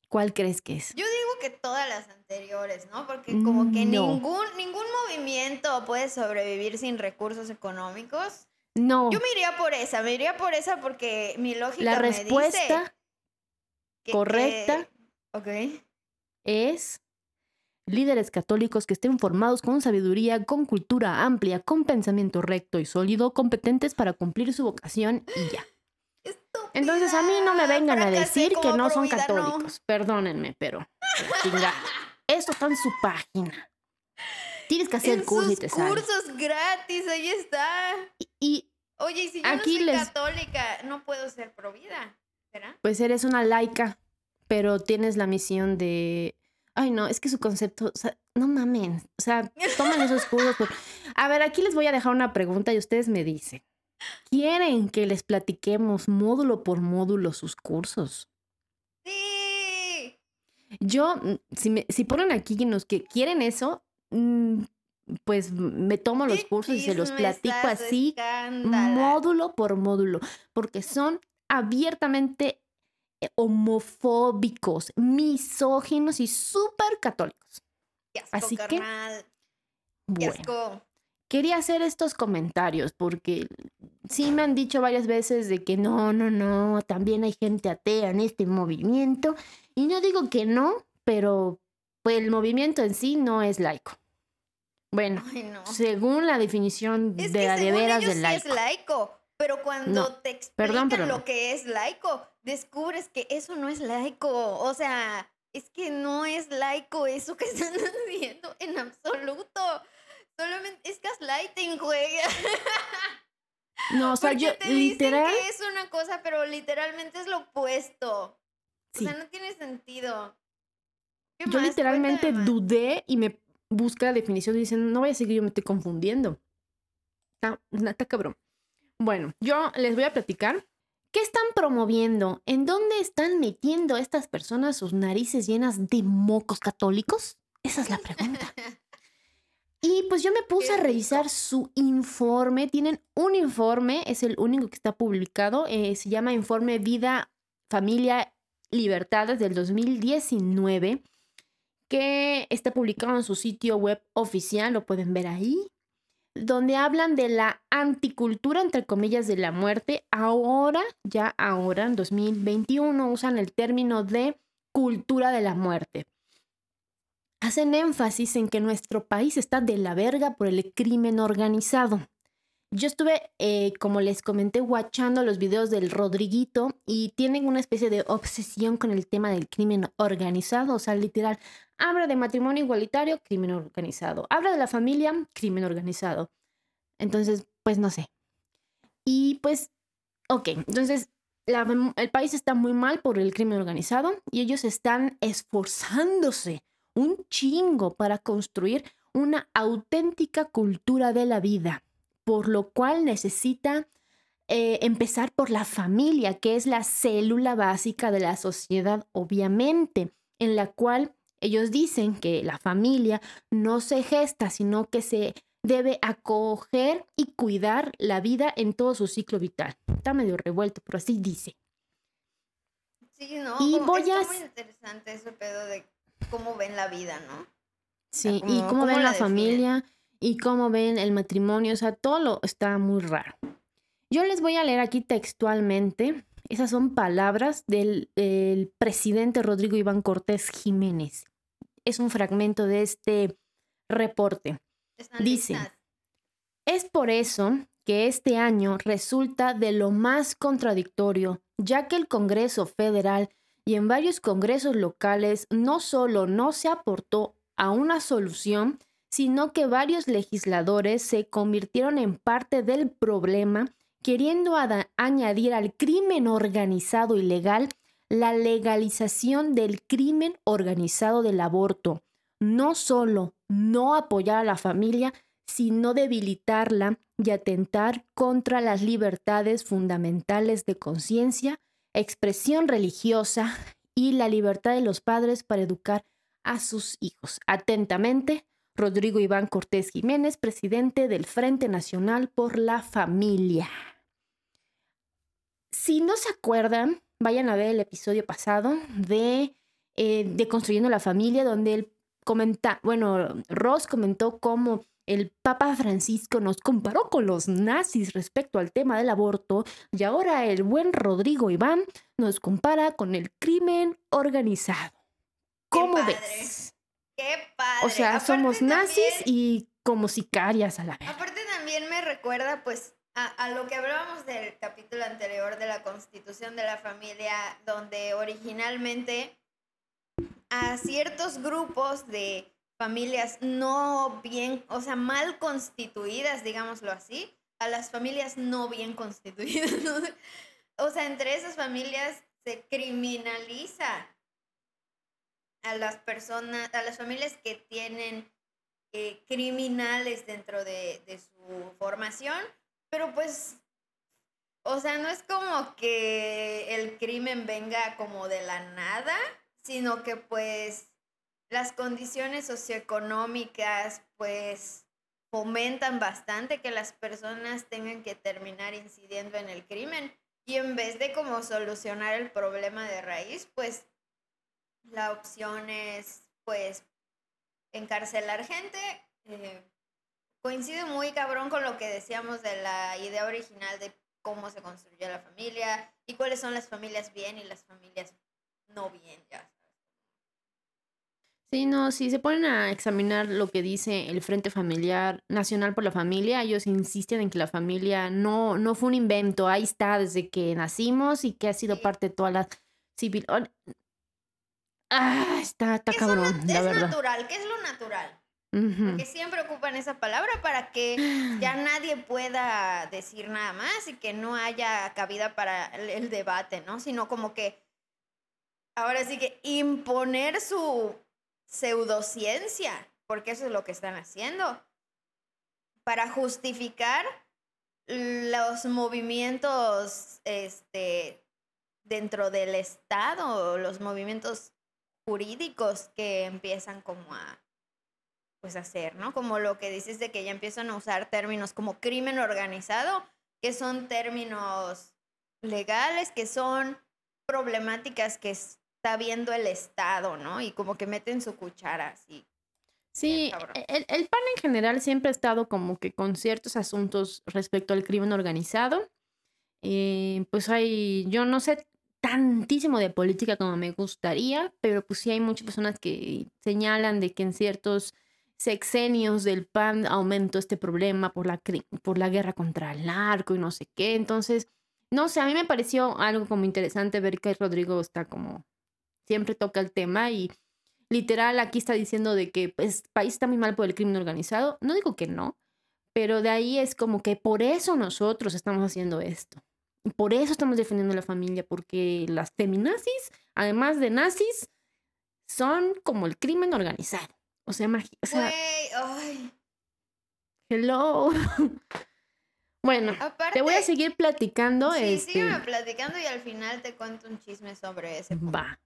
¿Cuál crees que es? Yo digo que todas las anteriores, ¿no? Porque como que no. ningún ningún movimiento puede sobrevivir sin recursos económicos. No. Yo me iría por esa, me iría por esa porque mi lógica La me dice... La respuesta correcta que, okay. es líderes católicos que estén formados con sabiduría, con cultura amplia, con pensamiento recto y sólido, competentes para cumplir su vocación y ya. Estúpida. Entonces a mí no me vengan Fracasé a decir que no son católicos. No. Perdónenme, pero... Chinga. Esto está en su página. Tienes que hacer el curso y te sale. Cursos gratis, ahí está. Y, y Oye, y si yo aquí no soy les... católica, no puedo ser provida, ¿verdad? Pues eres una laica, pero tienes la misión de... Ay, no, es que su concepto... O sea, no mamen. O sea, tomen esos cursos. Por... A ver, aquí les voy a dejar una pregunta y ustedes me dicen. ¿Quieren que les platiquemos módulo por módulo sus cursos? ¡Sí! Yo, si, me, si ponen aquí los que quieren eso... pues me tomo los cursos y se los platico así escándala. módulo por módulo, porque son abiertamente homofóbicos, misóginos y súper católicos. Asco, así que bueno, quería hacer estos comentarios porque sí me han dicho varias veces de que no, no, no, también hay gente atea en este movimiento y no digo que no, pero pues el movimiento en sí no es laico. Bueno, Ay, no. según la definición es de la de veras del laico. Sí es laico, pero cuando no. te explican Perdón, pero lo no. que es laico, descubres que eso no es laico. O sea, es que no es laico eso que están haciendo en absoluto. Solamente es gaslighting, güey. No, o sea, Porque yo te literal. Dicen que es una cosa, pero literalmente es lo opuesto. Sí. O sea, no tiene sentido. ¿Qué yo más? Literalmente Cuéntame dudé más. Y me busca la definición y dicen, no vaya a ser que yo me estoy confundiendo. Está, está cabrón. Bueno, yo les voy a platicar. ¿Qué están promoviendo? ¿En dónde están metiendo a estas personas sus narices llenas de mocos católicos? Esa es la pregunta. Y pues yo me puse a revisar su informe. Tienen un informe, es el único que está publicado. Eh, se llama Informe Vida, Familia, Libertades del dos mil diecinueve, que está publicado en su sitio web oficial, lo pueden ver ahí, donde hablan de la anticultura, entre comillas, de la muerte. Ahora, ya ahora, en dos mil veintiuno, usan el término de cultura de la muerte. Hacen énfasis en que nuestro país está de la verga por el crimen organizado. Yo estuve, eh, como les comenté, watchando los videos del Rodriguito y tienen una especie de obsesión con el tema del crimen organizado. O sea, literal, habla de matrimonio igualitario, crimen organizado. Habla de la familia, crimen organizado. Entonces, pues no sé. Y pues, ok, entonces la, el país está muy mal por el crimen organizado y ellos están esforzándose un chingo para construir una auténtica cultura de la vida, por lo cual necesita eh, empezar por la familia, que es la célula básica de la sociedad, obviamente, en la cual ellos dicen que la familia no se gesta, sino que se debe acoger y cuidar la vida en todo su ciclo vital. Está medio revuelto, pero así dice. Sí, ¿no? Y como, voy a... Está muy interesante ese pedo de cómo ven la vida, ¿no? Sí, o sea, como, y cómo, cómo ven la, la familia... Y cómo ven el matrimonio, o sea, todo lo está muy raro. Yo les voy a leer aquí textualmente. Esas son palabras del, del presidente Rodrigo Iván Cortés Jiménez. Es un fragmento de este reporte. Dice, es por eso que este año resulta de lo más contradictorio, ya que el Congreso Federal y en varios congresos locales no solo no se aportó a una solución, sino que varios legisladores se convirtieron en parte del problema, queriendo añadir al crimen organizado ilegal la legalización del crimen organizado del aborto. No solo no apoyar a la familia, sino debilitarla y atentar contra las libertades fundamentales de conciencia, expresión religiosa y la libertad de los padres para educar a sus hijos. Atentamente, Rodrigo Iván Cortés Jiménez, presidente del Frente Nacional por la Familia. Si no se acuerdan, vayan a ver el episodio pasado de, eh, de Construyendo la Familia, donde él comenta, bueno, Ross comentó cómo el Papa Francisco nos comparó con los nazis respecto al tema del aborto, y ahora el buen Rodrigo Iván nos compara con el crimen organizado. ¿Cómo ves? ¡Qué padre! O sea, aparte somos nazis también, y como sicarias a la vez. Aparte también me recuerda, pues, a, a lo que hablábamos del capítulo anterior de la Constitución de la Familia, donde originalmente a ciertos grupos de familias no bien, o sea, mal constituidas, digámoslo así, a las familias no bien constituidas, ¿no? O sea, entre esas familias se criminaliza a las personas, a las familias que tienen eh, criminales dentro de, de su formación, pero pues, o sea, no es como que el crimen venga como de la nada, sino que pues las condiciones socioeconómicas pues fomentan bastante que las personas tengan que terminar incidiendo en el crimen, y en vez de como solucionar el problema de raíz, pues la opción es, pues, encarcelar gente. Eh, coincide muy cabrón con lo que decíamos de la idea original de cómo se construyó la familia y cuáles son las familias bien y las familias no bien, ya sabes. Sí, no, si se ponen a examinar lo que dice el Frente Familiar Nacional por la Familia, ellos insisten en que la familia no, no fue un invento, ahí está desde que nacimos y que ha sido sí. parte de toda la civil... Ah, está, está cabrón, la verdad. Es natural, ¿qué es lo natural? Uh-huh. Porque siempre ocupan esa palabra para que ya nadie pueda decir nada más y que no haya cabida para el, el debate, ¿no? Sino como que ahora sí que imponer su pseudociencia, porque eso es lo que están haciendo, para justificar los movimientos este, dentro del Estado, los movimientos jurídicos que empiezan como a pues, hacer, ¿no? Como lo que dices de que ya empiezan a usar términos como crimen organizado, que son términos legales, que son problemáticas que está viendo el Estado, ¿no? Y como que meten su cuchara así. Sí, el, el P A N en general siempre ha estado como que con ciertos asuntos respecto al crimen organizado. Eh, pues hay, yo no sé tantísimo de política como me gustaría, pero pues sí hay muchas personas que señalan de que en ciertos sexenios del P A N aumentó este problema por la, por la guerra contra el narco y no sé qué. Entonces, no sé, a mí me pareció algo como interesante ver que Rodrigo está como, siempre toca el tema y... Literal, aquí está diciendo de que pues, el país está muy mal por el crimen organizado. No digo que no, pero de ahí es como que por eso nosotros estamos haciendo esto. Por eso estamos defendiendo a la familia, porque las feminazis, además de nazis, son como el crimen organizado. O sea, imagínate. O sea, hello. Bueno, aparte, te voy a seguir platicando. Sí, este... sígueme platicando y al final te cuento un chisme sobre ese punto. Va.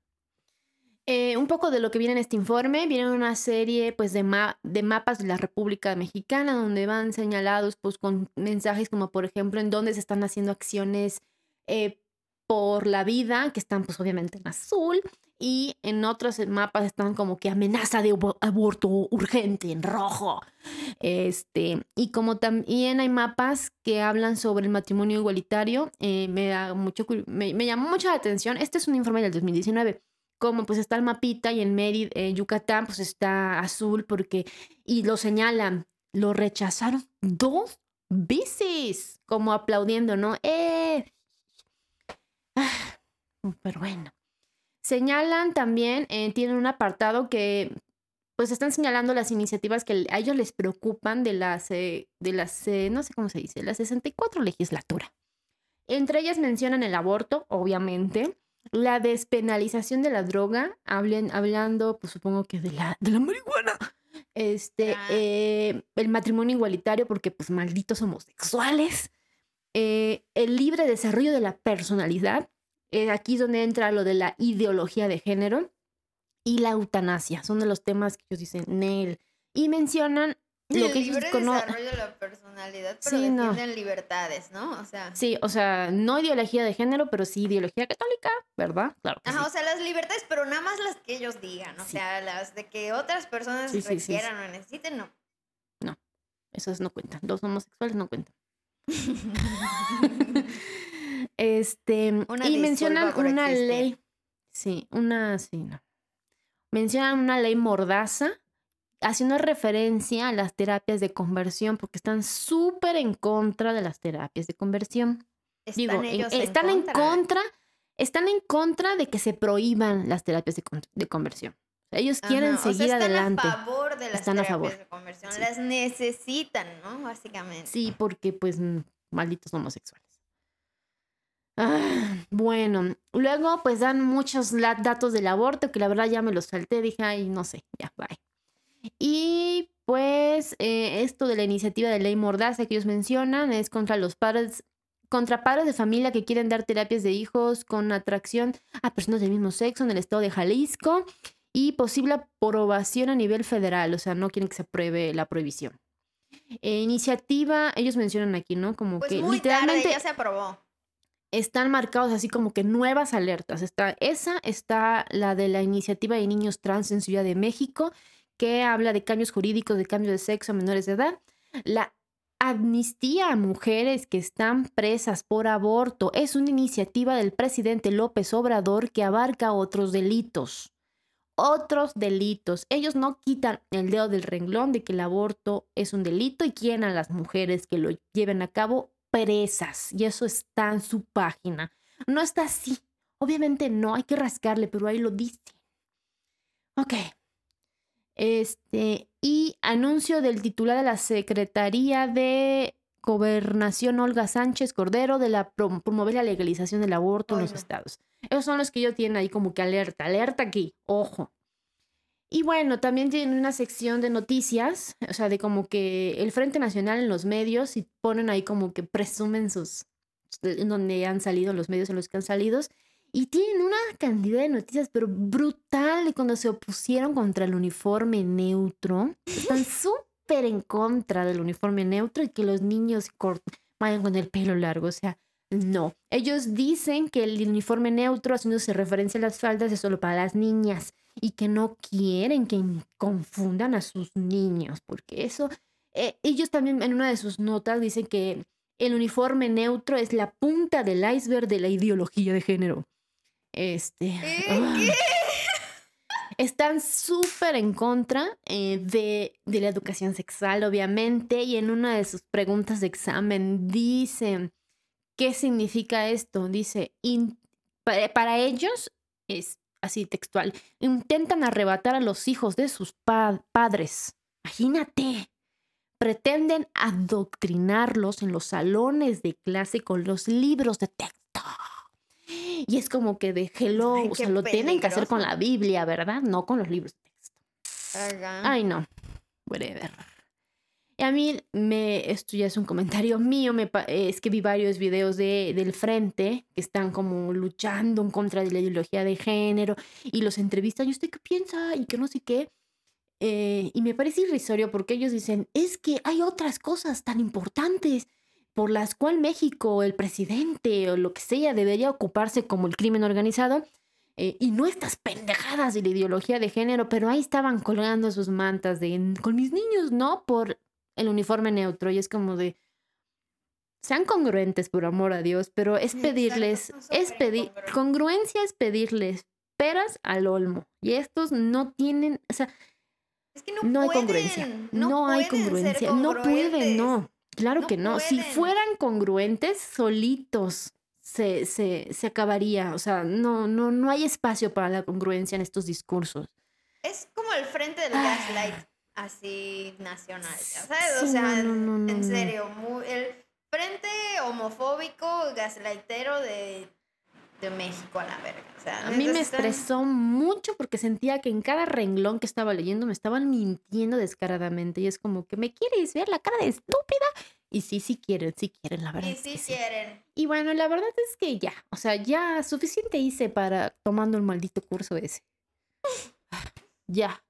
Eh, un poco de lo que viene en este informe, viene una serie pues, de, ma- de mapas de la República Mexicana donde van señalados pues, con mensajes como, por ejemplo, en dónde se están haciendo acciones eh, por la vida, que están pues obviamente en azul, y en otros mapas están como que amenaza de ab- aborto urgente en rojo. Este, y como también hay mapas que hablan sobre el matrimonio igualitario, eh, me, da mucho, me, me llamó mucha atención. Este es un informe del dos mil diecinueve. Como pues está el mapita y en Mérida, eh, Yucatán, pues está azul porque, y lo señalan, lo rechazaron dos veces, como aplaudiendo, ¿no? ¡Eh! Ah, pero bueno. Señalan también, eh, tienen un apartado que pues están señalando las iniciativas que a ellos les preocupan de las, eh, de las eh, no sé cómo se dice, la sesenta y cuatro legislatura. Entre ellas mencionan el aborto, obviamente, la despenalización de la droga, hablen, hablando, pues supongo que de la, de la marihuana, este, ah. eh, el matrimonio igualitario, porque pues malditos homosexuales, eh, el libre desarrollo de la personalidad, eh, aquí es donde entra lo de la ideología de género, y la eutanasia, son de los temas que ellos dicen, Nel, y mencionan... Sí, lo que el libre desarrollo de la personalidad, pero sí, defienden no. libertades, ¿no? O sea... Sí, o sea, no ideología de género, pero sí ideología católica, ¿verdad? Claro que Ajá, sí. O sea, las libertades, pero nada más las que ellos digan, o sí. sea, las de que otras personas sí, requieran sí, sí, sí. o necesiten, no. No, esas no cuentan, los homosexuales no cuentan. este, una y mencionan una existir. ley, sí, una, sí, no. Mencionan una ley mordaza, haciendo referencia a las terapias de conversión, porque están súper en contra de las terapias de conversión. Están, Digo, ellos en, en están contra. en contra, están en contra de que se prohíban las terapias de, de conversión. Ellos quieren Ajá, seguir o sea, están adelante. Están a favor de las están terapias de conversión. Sí. Las necesitan, ¿no? Básicamente. Sí, porque pues malditos homosexuales. Ah, bueno, luego pues dan muchos datos del aborto que la verdad ya me los salté, dije, ay, no sé, ya, bye. Y pues eh, esto de la iniciativa de ley mordaza que ellos mencionan es contra los padres, contra padres de familia que quieren dar terapias de hijos con atracción a personas del mismo sexo en el estado de Jalisco y posible aprobación a nivel federal, o sea, no quieren que se apruebe la prohibición. Eh, iniciativa, ellos mencionan aquí, ¿no? Como pues que muy literalmente tarde, ya se aprobó. Están marcados así como que nuevas alertas. Está, esa está la de la iniciativa de niños trans en Ciudad de México, que habla de cambios jurídicos, de cambio de sexo a menores de edad, la amnistía a mujeres que están presas por aborto es una iniciativa del presidente López Obrador que abarca otros delitos. Otros delitos. Ellos no quitan el dedo del renglón de que el aborto es un delito y quieren a las mujeres que lo lleven a cabo presas. Y eso está en su página. No está así. Obviamente no, hay que rascarle, pero ahí lo dice. Ok. Este, y anuncio del titular de la Secretaría de Gobernación Olga Sánchez Cordero de la prom promover la legalización del aborto Oye. en los estados. Esos son los que yo tienen ahí como que alerta, alerta aquí, ojo. Y bueno, también tienen una sección de noticias, o sea, de como que el Frente Nacional en los medios, y ponen ahí como que presumen sus, donde han salido, los medios en los que han salido, y tienen una cantidad de noticias, pero brutal, de cuando se opusieron contra el uniforme neutro. Están súper en contra del uniforme neutro y que los niños vayan con el pelo largo, o sea, no. Ellos dicen que el uniforme neutro, haciéndose referencia a las faldas, es solo para las niñas. Y que no quieren que confundan a sus niños, porque eso... Eh, ellos también en una de sus notas dicen que el uniforme neutro es la punta del iceberg de la ideología de género. Este... ¿Qué? Están súper en contra eh, de, de la educación sexual, obviamente, y en una de sus preguntas de examen dicen, ¿qué significa esto? Dice, in, para, para ellos es... Así textual, intentan arrebatar a los hijos de sus pa padres. Imagínate. Pretenden adoctrinarlos en los salones de clase con los libros de texto. Y es como que déjelo, o sea, lo peligroso. Tienen que hacer con la Biblia, ¿verdad? No con los libros de texto. Hagan. Ay, no. Whatever. Y a mí, me, esto ya es un comentario mío, me, es que vi varios videos de, del Frente que están como luchando en contra de la ideología de género y los entrevistan, ¿y usted qué piensa? Y que no sé qué. Eh, y me parece irrisorio porque ellos dicen, es que hay otras cosas tan importantes por las cuales México, el presidente o lo que sea, debería ocuparse como el crimen organizado. Eh, y no estas pendejadas de la ideología de género, pero ahí estaban colgando sus mantas de, con mis niños, ¿no? Por... el uniforme neutro, y es como de, sean congruentes, por amor a Dios, pero es pedirles, es pedir, congruencia es pedirles peras al olmo, y estos no tienen, o sea, es que no, no pueden, hay congruencia, no, no hay congruencia, no pueden, no, claro no que no, pueden. Si fueran congruentes, solitos se, se, se acabaría, o sea, no, no, no hay espacio para la congruencia en estos discursos. Es como el frente del gaslight. Así nacional, ¿sabes? Sí, o sea, no, no, no, en serio, muy, el frente homofóbico gaslightero de, de México a la verga. O sea, a mí me estresó mucho porque sentía que en cada renglón que estaba leyendo me estaban mintiendo descaradamente y es como que me quieres ver la cara de estúpida y sí, sí quieren, sí quieren, la verdad. Y sí, es que quieren. Sí. Y bueno, la verdad es que ya, o sea, ya suficiente hice para tomando el maldito curso ese. Ya.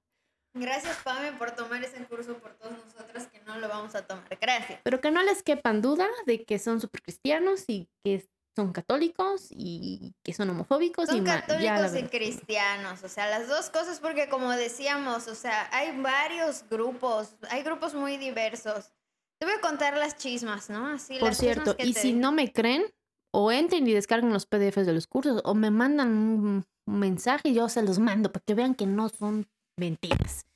Gracias, Pame, por tomar ese curso por todos nosotros que no lo vamos a tomar. Gracias. Pero que no les quepan duda de que son súper cristianos y que son católicos y que son homofóbicos. Son y católicos y cristianos, o sea, las dos cosas, porque como decíamos, o sea, hay varios grupos, hay grupos muy diversos. Te voy a contar las chismas, ¿no? Así, por las cierto, que y si digo. No me creen, o entren y descarguen los P D Fs de los cursos, o me mandan un mensaje y yo se los mando para que vean que no son mentiras.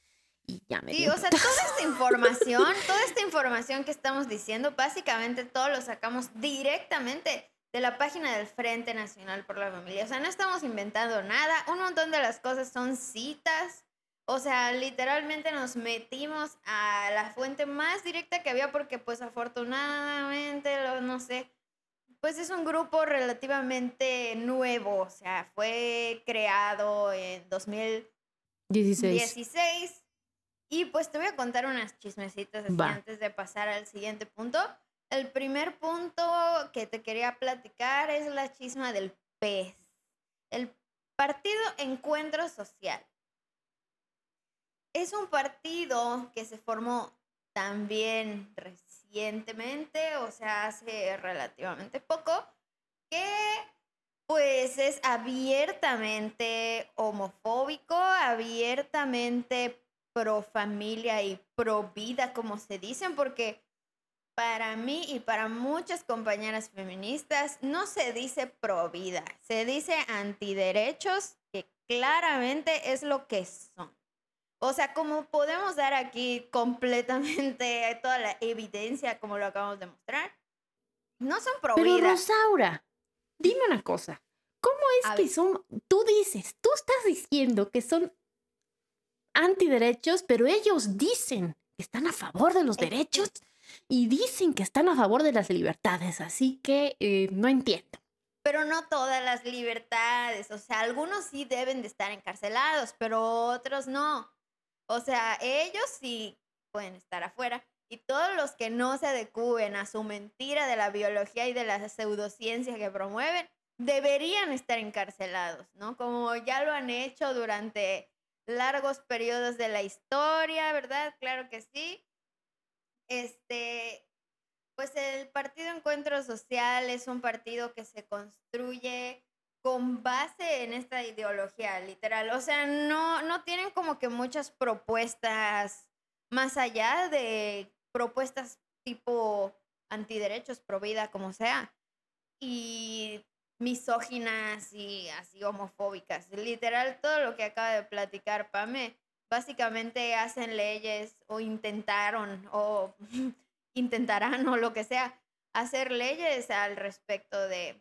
Y ya me sí, o sea, toda esta información, toda esta información que estamos diciendo, básicamente todo lo sacamos directamente de la página del Frente Nacional por la Familia. O sea, no estamos inventando nada. Un montón de las cosas son citas. O sea, literalmente nos metimos a la fuente más directa que había porque, pues, afortunadamente, lo, no sé, pues es un grupo relativamente nuevo. O sea, fue creado en dos mil dieciséis. dieciséis. Y pues te voy a contar unas chismecitas así antes de pasar al siguiente punto. El primer punto que te quería platicar es la chisma del P E S. El Partido Encuentro Social. Es un partido que se formó también recientemente, o sea, hace relativamente poco, que... pues es abiertamente homofóbico, abiertamente pro familia y pro vida, como se dicen, porque para mí y para muchas compañeras feministas no se dice pro vida, se dice antiderechos, que claramente es lo que son. O sea, como podemos dar aquí completamente toda la evidencia, como lo acabamos de mostrar, no son pro vida. Pero Rosaura, dime una cosa, ¿cómo es que son, tú dices, tú estás diciendo que son antiderechos, pero ellos dicen que están a favor de los derechos? y dicen que están a favor de las libertades, así que eh, no entiendo. Pero no todas las libertades, o sea, algunos sí deben de estar encarcelados, pero otros no. O sea, ellos sí pueden estar afuera. Y todos los que no se adecúen a su mentira de la biología y de la pseudociencia que promueven, deberían estar encarcelados, ¿no? Como ya lo han hecho durante largos periodos de la historia, ¿verdad? Claro que sí. Este, pues el Partido Encuentro Social es un partido que se construye con base en esta ideología, literal. O sea, no, no tienen como que muchas propuestas más allá de propuestas tipo antiderechos, pro vida, como sea, y misóginas y así homofóbicas. Literal, todo lo que acaba de platicar Pame, básicamente hacen leyes o intentaron o intentarán o lo que sea, hacer leyes al respecto de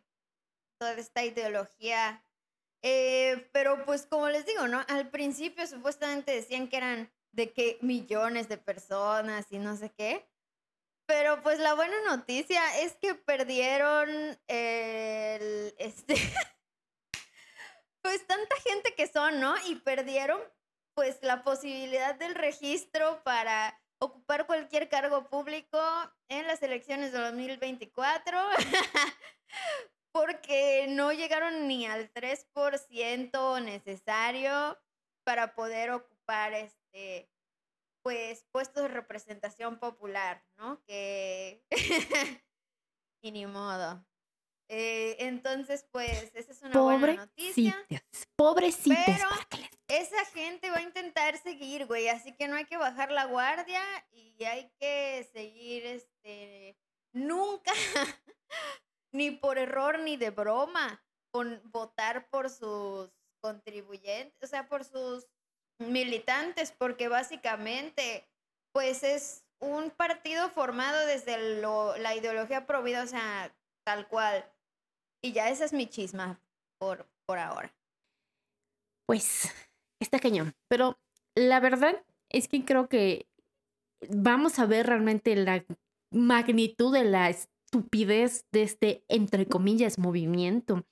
toda esta ideología. Eh, pero pues como les digo, ¿no? Al principio supuestamente decían que eran de que millones de personas y no sé qué. Pero pues la buena noticia es que perdieron el... Este, pues tanta gente que son, ¿no? Y perdieron pues la posibilidad del registro para ocupar cualquier cargo público en las elecciones de dos mil veinticuatro. Porque no llegaron ni al tres por ciento necesario para poder ocupar este... Eh, pues puestos de representación popular, ¿no? Que y ni modo. Eh, entonces, pues, esa es una Pobre buena noticia. Sitios. Pobrecitos. Pero les... esa gente va a intentar seguir, güey, así que no hay que bajar la guardia y hay que seguir, este, nunca, ni por error ni de broma, con votar por sus contribuyentes, o sea, por sus militantes, porque básicamente pues es un partido formado desde lo, la ideología pro vida, o sea, tal cual. Y ya esa es mi chisma por, por ahora. Pues está cañón, pero la verdad es que creo que vamos a ver realmente la magnitud de la estupidez de este, entre comillas, movimiento.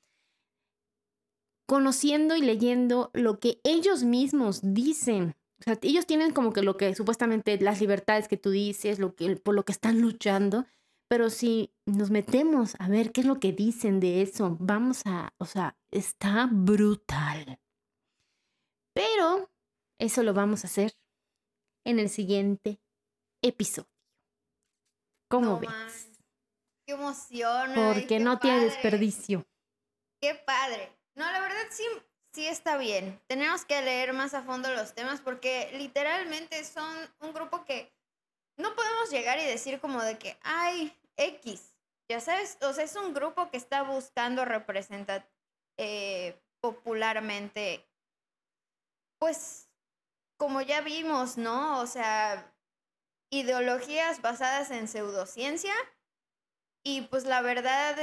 Conociendo y leyendo lo que ellos mismos dicen. O sea, ellos tienen como que lo que supuestamente las libertades que tú dices, lo que, por lo que están luchando, pero si nos metemos a ver qué es lo que dicen de eso, vamos a, o sea, está brutal. Pero eso lo vamos a hacer en el siguiente episodio. ¿Cómo no ves? Man. ¡Qué emoción! Porque ay, no tiene desperdicio. ¡Qué padre! No, la verdad sí, sí está bien. Tenemos que leer más a fondo los temas porque literalmente son un grupo que no podemos llegar y decir como de que hay X. Ya sabes, o sea, es un grupo que está buscando representar eh, popularmente, pues, como ya vimos, ¿no? O sea, ideologías basadas en pseudociencia y pues la verdad...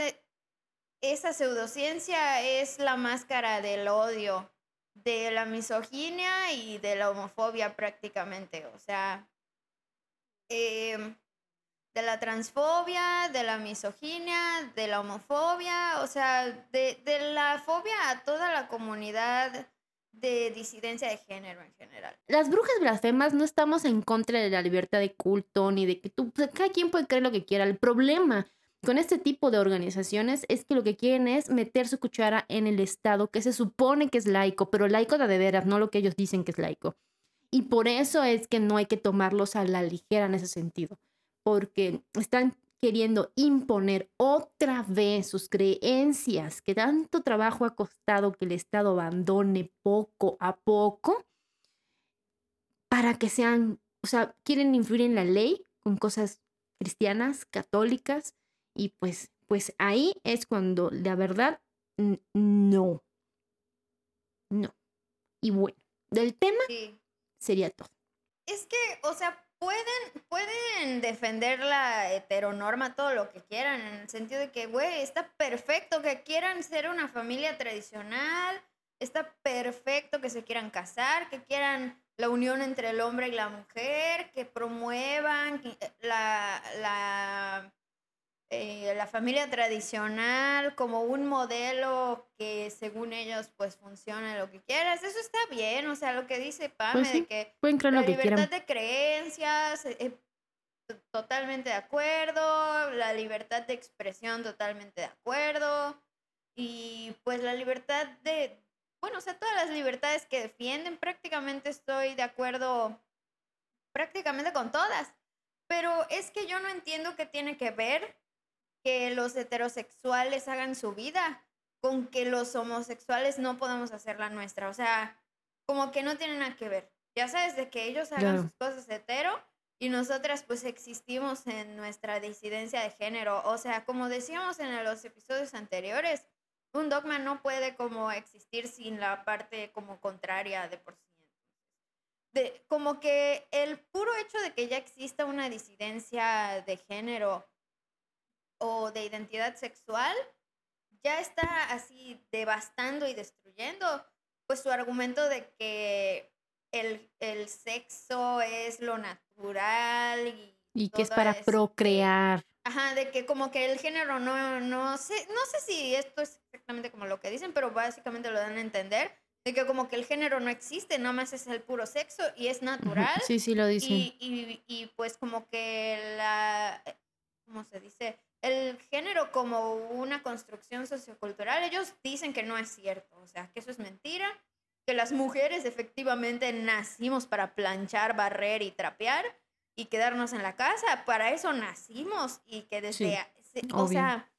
Esa pseudociencia es la máscara del odio, de la misoginia y de la homofobia prácticamente, o sea, eh, de la transfobia, de la misoginia, de la homofobia, o sea, de, de la fobia a toda la comunidad de disidencia de género en general. Las brujas blasfemas no estamos en contra de la libertad de culto ni de que tú, o sea, cada quien puede creer lo que quiera, el problema... Con este tipo de organizaciones es que lo que quieren es meter su cuchara en el Estado, que se supone que es laico, pero laico de veras, no lo que ellos dicen que es laico. Y por eso es que no hay que tomarlos a la ligera en ese sentido, porque están queriendo imponer otra vez sus creencias, que tanto trabajo ha costado que el Estado abandone poco a poco para que sean, o sea, quieren influir en la ley con cosas cristianas, católicas. Y pues, pues ahí es cuando la verdad, no. No. Y bueno, del tema sí. Sería todo. Es que, o sea, pueden, pueden defender la heteronorma todo lo que quieran, en el sentido de que, güey, está perfecto que quieran ser una familia tradicional, está perfecto que se quieran casar, que quieran la unión entre el hombre y la mujer, que promuevan la, la, eh, la familia tradicional como un modelo que según ellos pues funcione lo que quieras. Eso está bien, o sea, lo que dice Pame, pues sí, de que pueden creer lo que quieran. La libertad de creencias, eh, totalmente de acuerdo, la libertad de expresión, totalmente de acuerdo, y pues la libertad de... Bueno, o sea, todas las libertades que defienden, prácticamente estoy de acuerdo prácticamente con todas. Pero es que yo no entiendo qué tiene que ver que los heterosexuales hagan su vida con que los homosexuales no podemos hacer la nuestra. O sea, como que no tiene nada que ver. Ya sabes, de que ellos hagan sus cosas hetero y nosotras pues existimos en nuestra disidencia de género. O sea, como decíamos en los episodios anteriores, un dogma no puede como existir sin la parte como contraria de por sí. De, como que el puro hecho de que ya exista una disidencia de género o de identidad sexual ya está así devastando y destruyendo pues su argumento de que el, el sexo es lo natural y, y que es para eso, procrear. Ajá, de que como que el género no, no sé, no sé si esto es exactamente como lo que dicen, pero básicamente lo dan a entender, de que como que el género no existe, nada más es el puro sexo y es natural. Sí, sí lo dicen. Y, y, y pues como que la, ¿cómo se dice? El género como una construcción sociocultural, ellos dicen que no es cierto, o sea, que eso es mentira, que las mujeres efectivamente nacimos para planchar, barrer y trapear, y quedarnos en la casa, para eso nacimos, y que desde... Sí, a, o obvio. sea,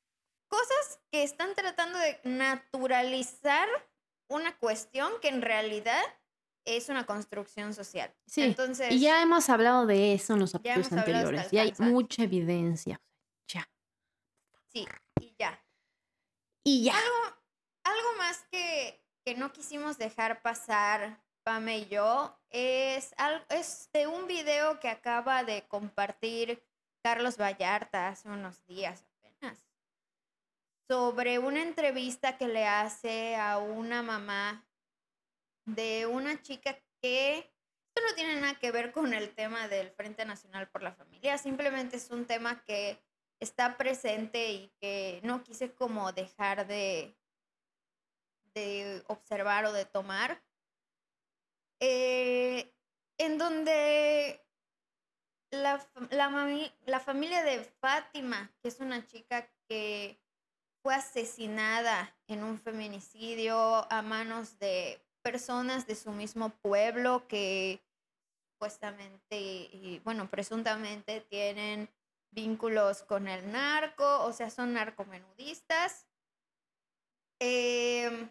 cosas que están tratando de naturalizar una cuestión que en realidad es una construcción social. Sí, entonces, y ya hemos hablado de eso en los episodios anteriores, y hay mucha evidencia. Ya. Sí, y ya. Y ya. Algo, algo más que, que no quisimos dejar pasar... Pame y yo, es, es de un video que acaba de compartir Carlos Vallarta hace unos días apenas, sobre una entrevista que le hace a una mamá de una chica que, esto no tiene nada que ver con el tema del Frente Nacional por la Familia, simplemente es un tema que está presente y que no quise como dejar de, de observar o de tomar. Eh, en donde la, la, mami, la familia de Fátima, que es una chica que fue asesinada en un feminicidio a manos de personas de su mismo pueblo que supuestamente y bueno, presuntamente tienen vínculos con el narco, o sea, son narcomenudistas, eh,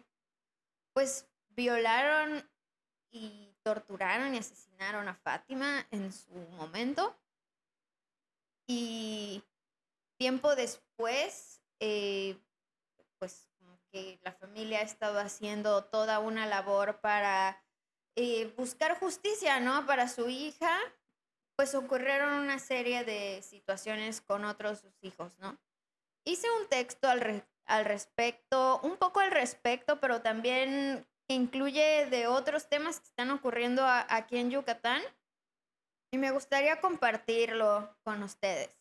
pues violaron y torturaron y asesinaron a Fátima en su momento. Y tiempo después, eh, pues como que la familia ha estado haciendo toda una labor para eh, buscar justicia, ¿no? Para su hija, pues ocurrieron una serie de situaciones con otros sus hijos, ¿no? Hice un texto al, re- al respecto, un poco al respecto, pero también... incluye de otros temas que están ocurriendo a, aquí en Yucatán, y me gustaría compartirlo con ustedes.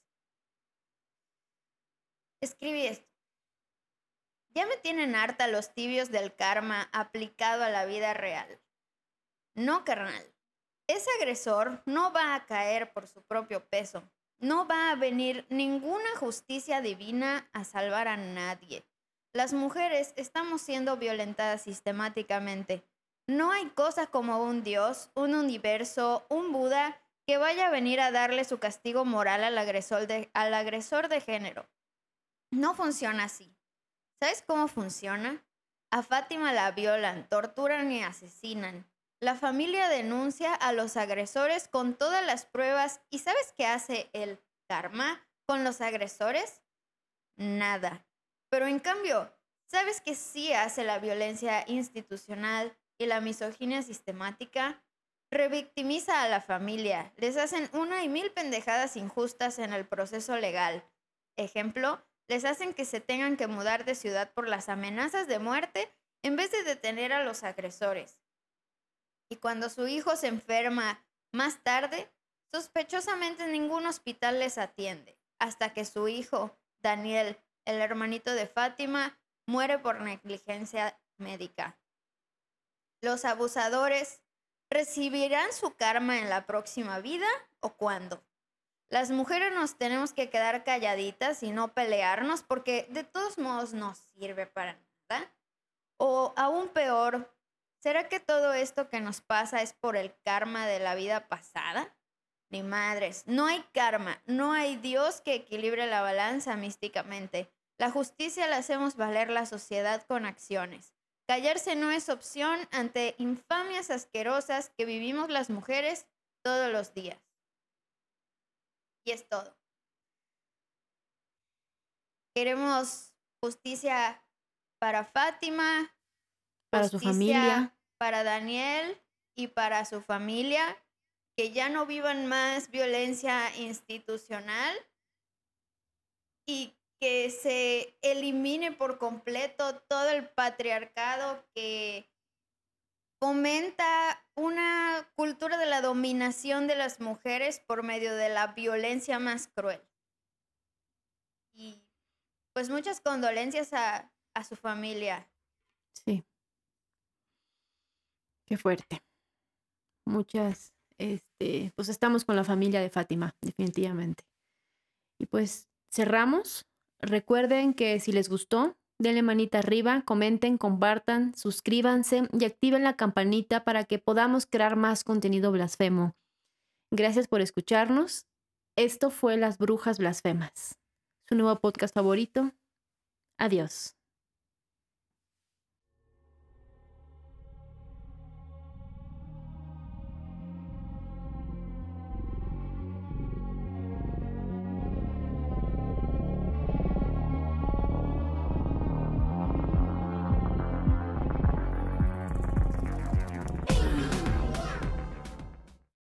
Escribí esto. Ya me tienen harta los tibios del karma aplicado a la vida real. No, carnal. Ese agresor no va a caer por su propio peso. No va a venir ninguna justicia divina a salvar a nadie. Las mujeres estamos siendo violentadas sistemáticamente. No hay cosa como un Dios, un universo, un Buda que vaya a venir a darle su castigo moral al agresor de, al agresor de género. No funciona así. ¿Sabes cómo funciona? A Fátima la violan, torturan y asesinan. La familia denuncia a los agresores con todas las pruebas. ¿Y sabes qué hace el karma con los agresores? Nada. Pero en cambio, ¿sabes qué sí hace la violencia institucional y la misoginia sistemática? Revictimiza a la familia. Les hacen una y mil pendejadas injustas en el proceso legal. Ejemplo, les hacen que se tengan que mudar de ciudad por las amenazas de muerte en vez de detener a los agresores. Y cuando su hijo se enferma más tarde, sospechosamente ningún hospital les atiende, hasta que su hijo, Daniel, el hermanito de Fátima, muere por negligencia médica. ¿Los abusadores recibirán su karma en la próxima vida o cuándo? Las mujeres nos tenemos que quedar calladitas y no pelearnos porque de todos modos no sirve para nada. O aún peor, ¿será que todo esto que nos pasa es por el karma de la vida pasada? Ni madres, no hay karma, no hay Dios que equilibre la balanza místicamente. La justicia la hacemos valer la sociedad con acciones. Callarse no es opción ante infamias asquerosas que vivimos las mujeres todos los días. Y es todo. Queremos justicia para Fátima, para su familia, para Daniel y para su familia, que ya no vivan más violencia institucional y que se elimine por completo todo el patriarcado que fomenta una cultura de la dominación de las mujeres por medio de la violencia más cruel. Y pues muchas condolencias a, a su familia. Sí. Qué fuerte. Muchas, este, pues estamos con la familia de Fátima, definitivamente. Y pues cerramos. Recuerden que si les gustó, denle manita arriba, comenten, compartan, suscríbanse y activen la campanita para que podamos crear más contenido blasfemo. Gracias por escucharnos. Esto fue Las Brujas Blasfemas, su nuevo podcast favorito. Adiós.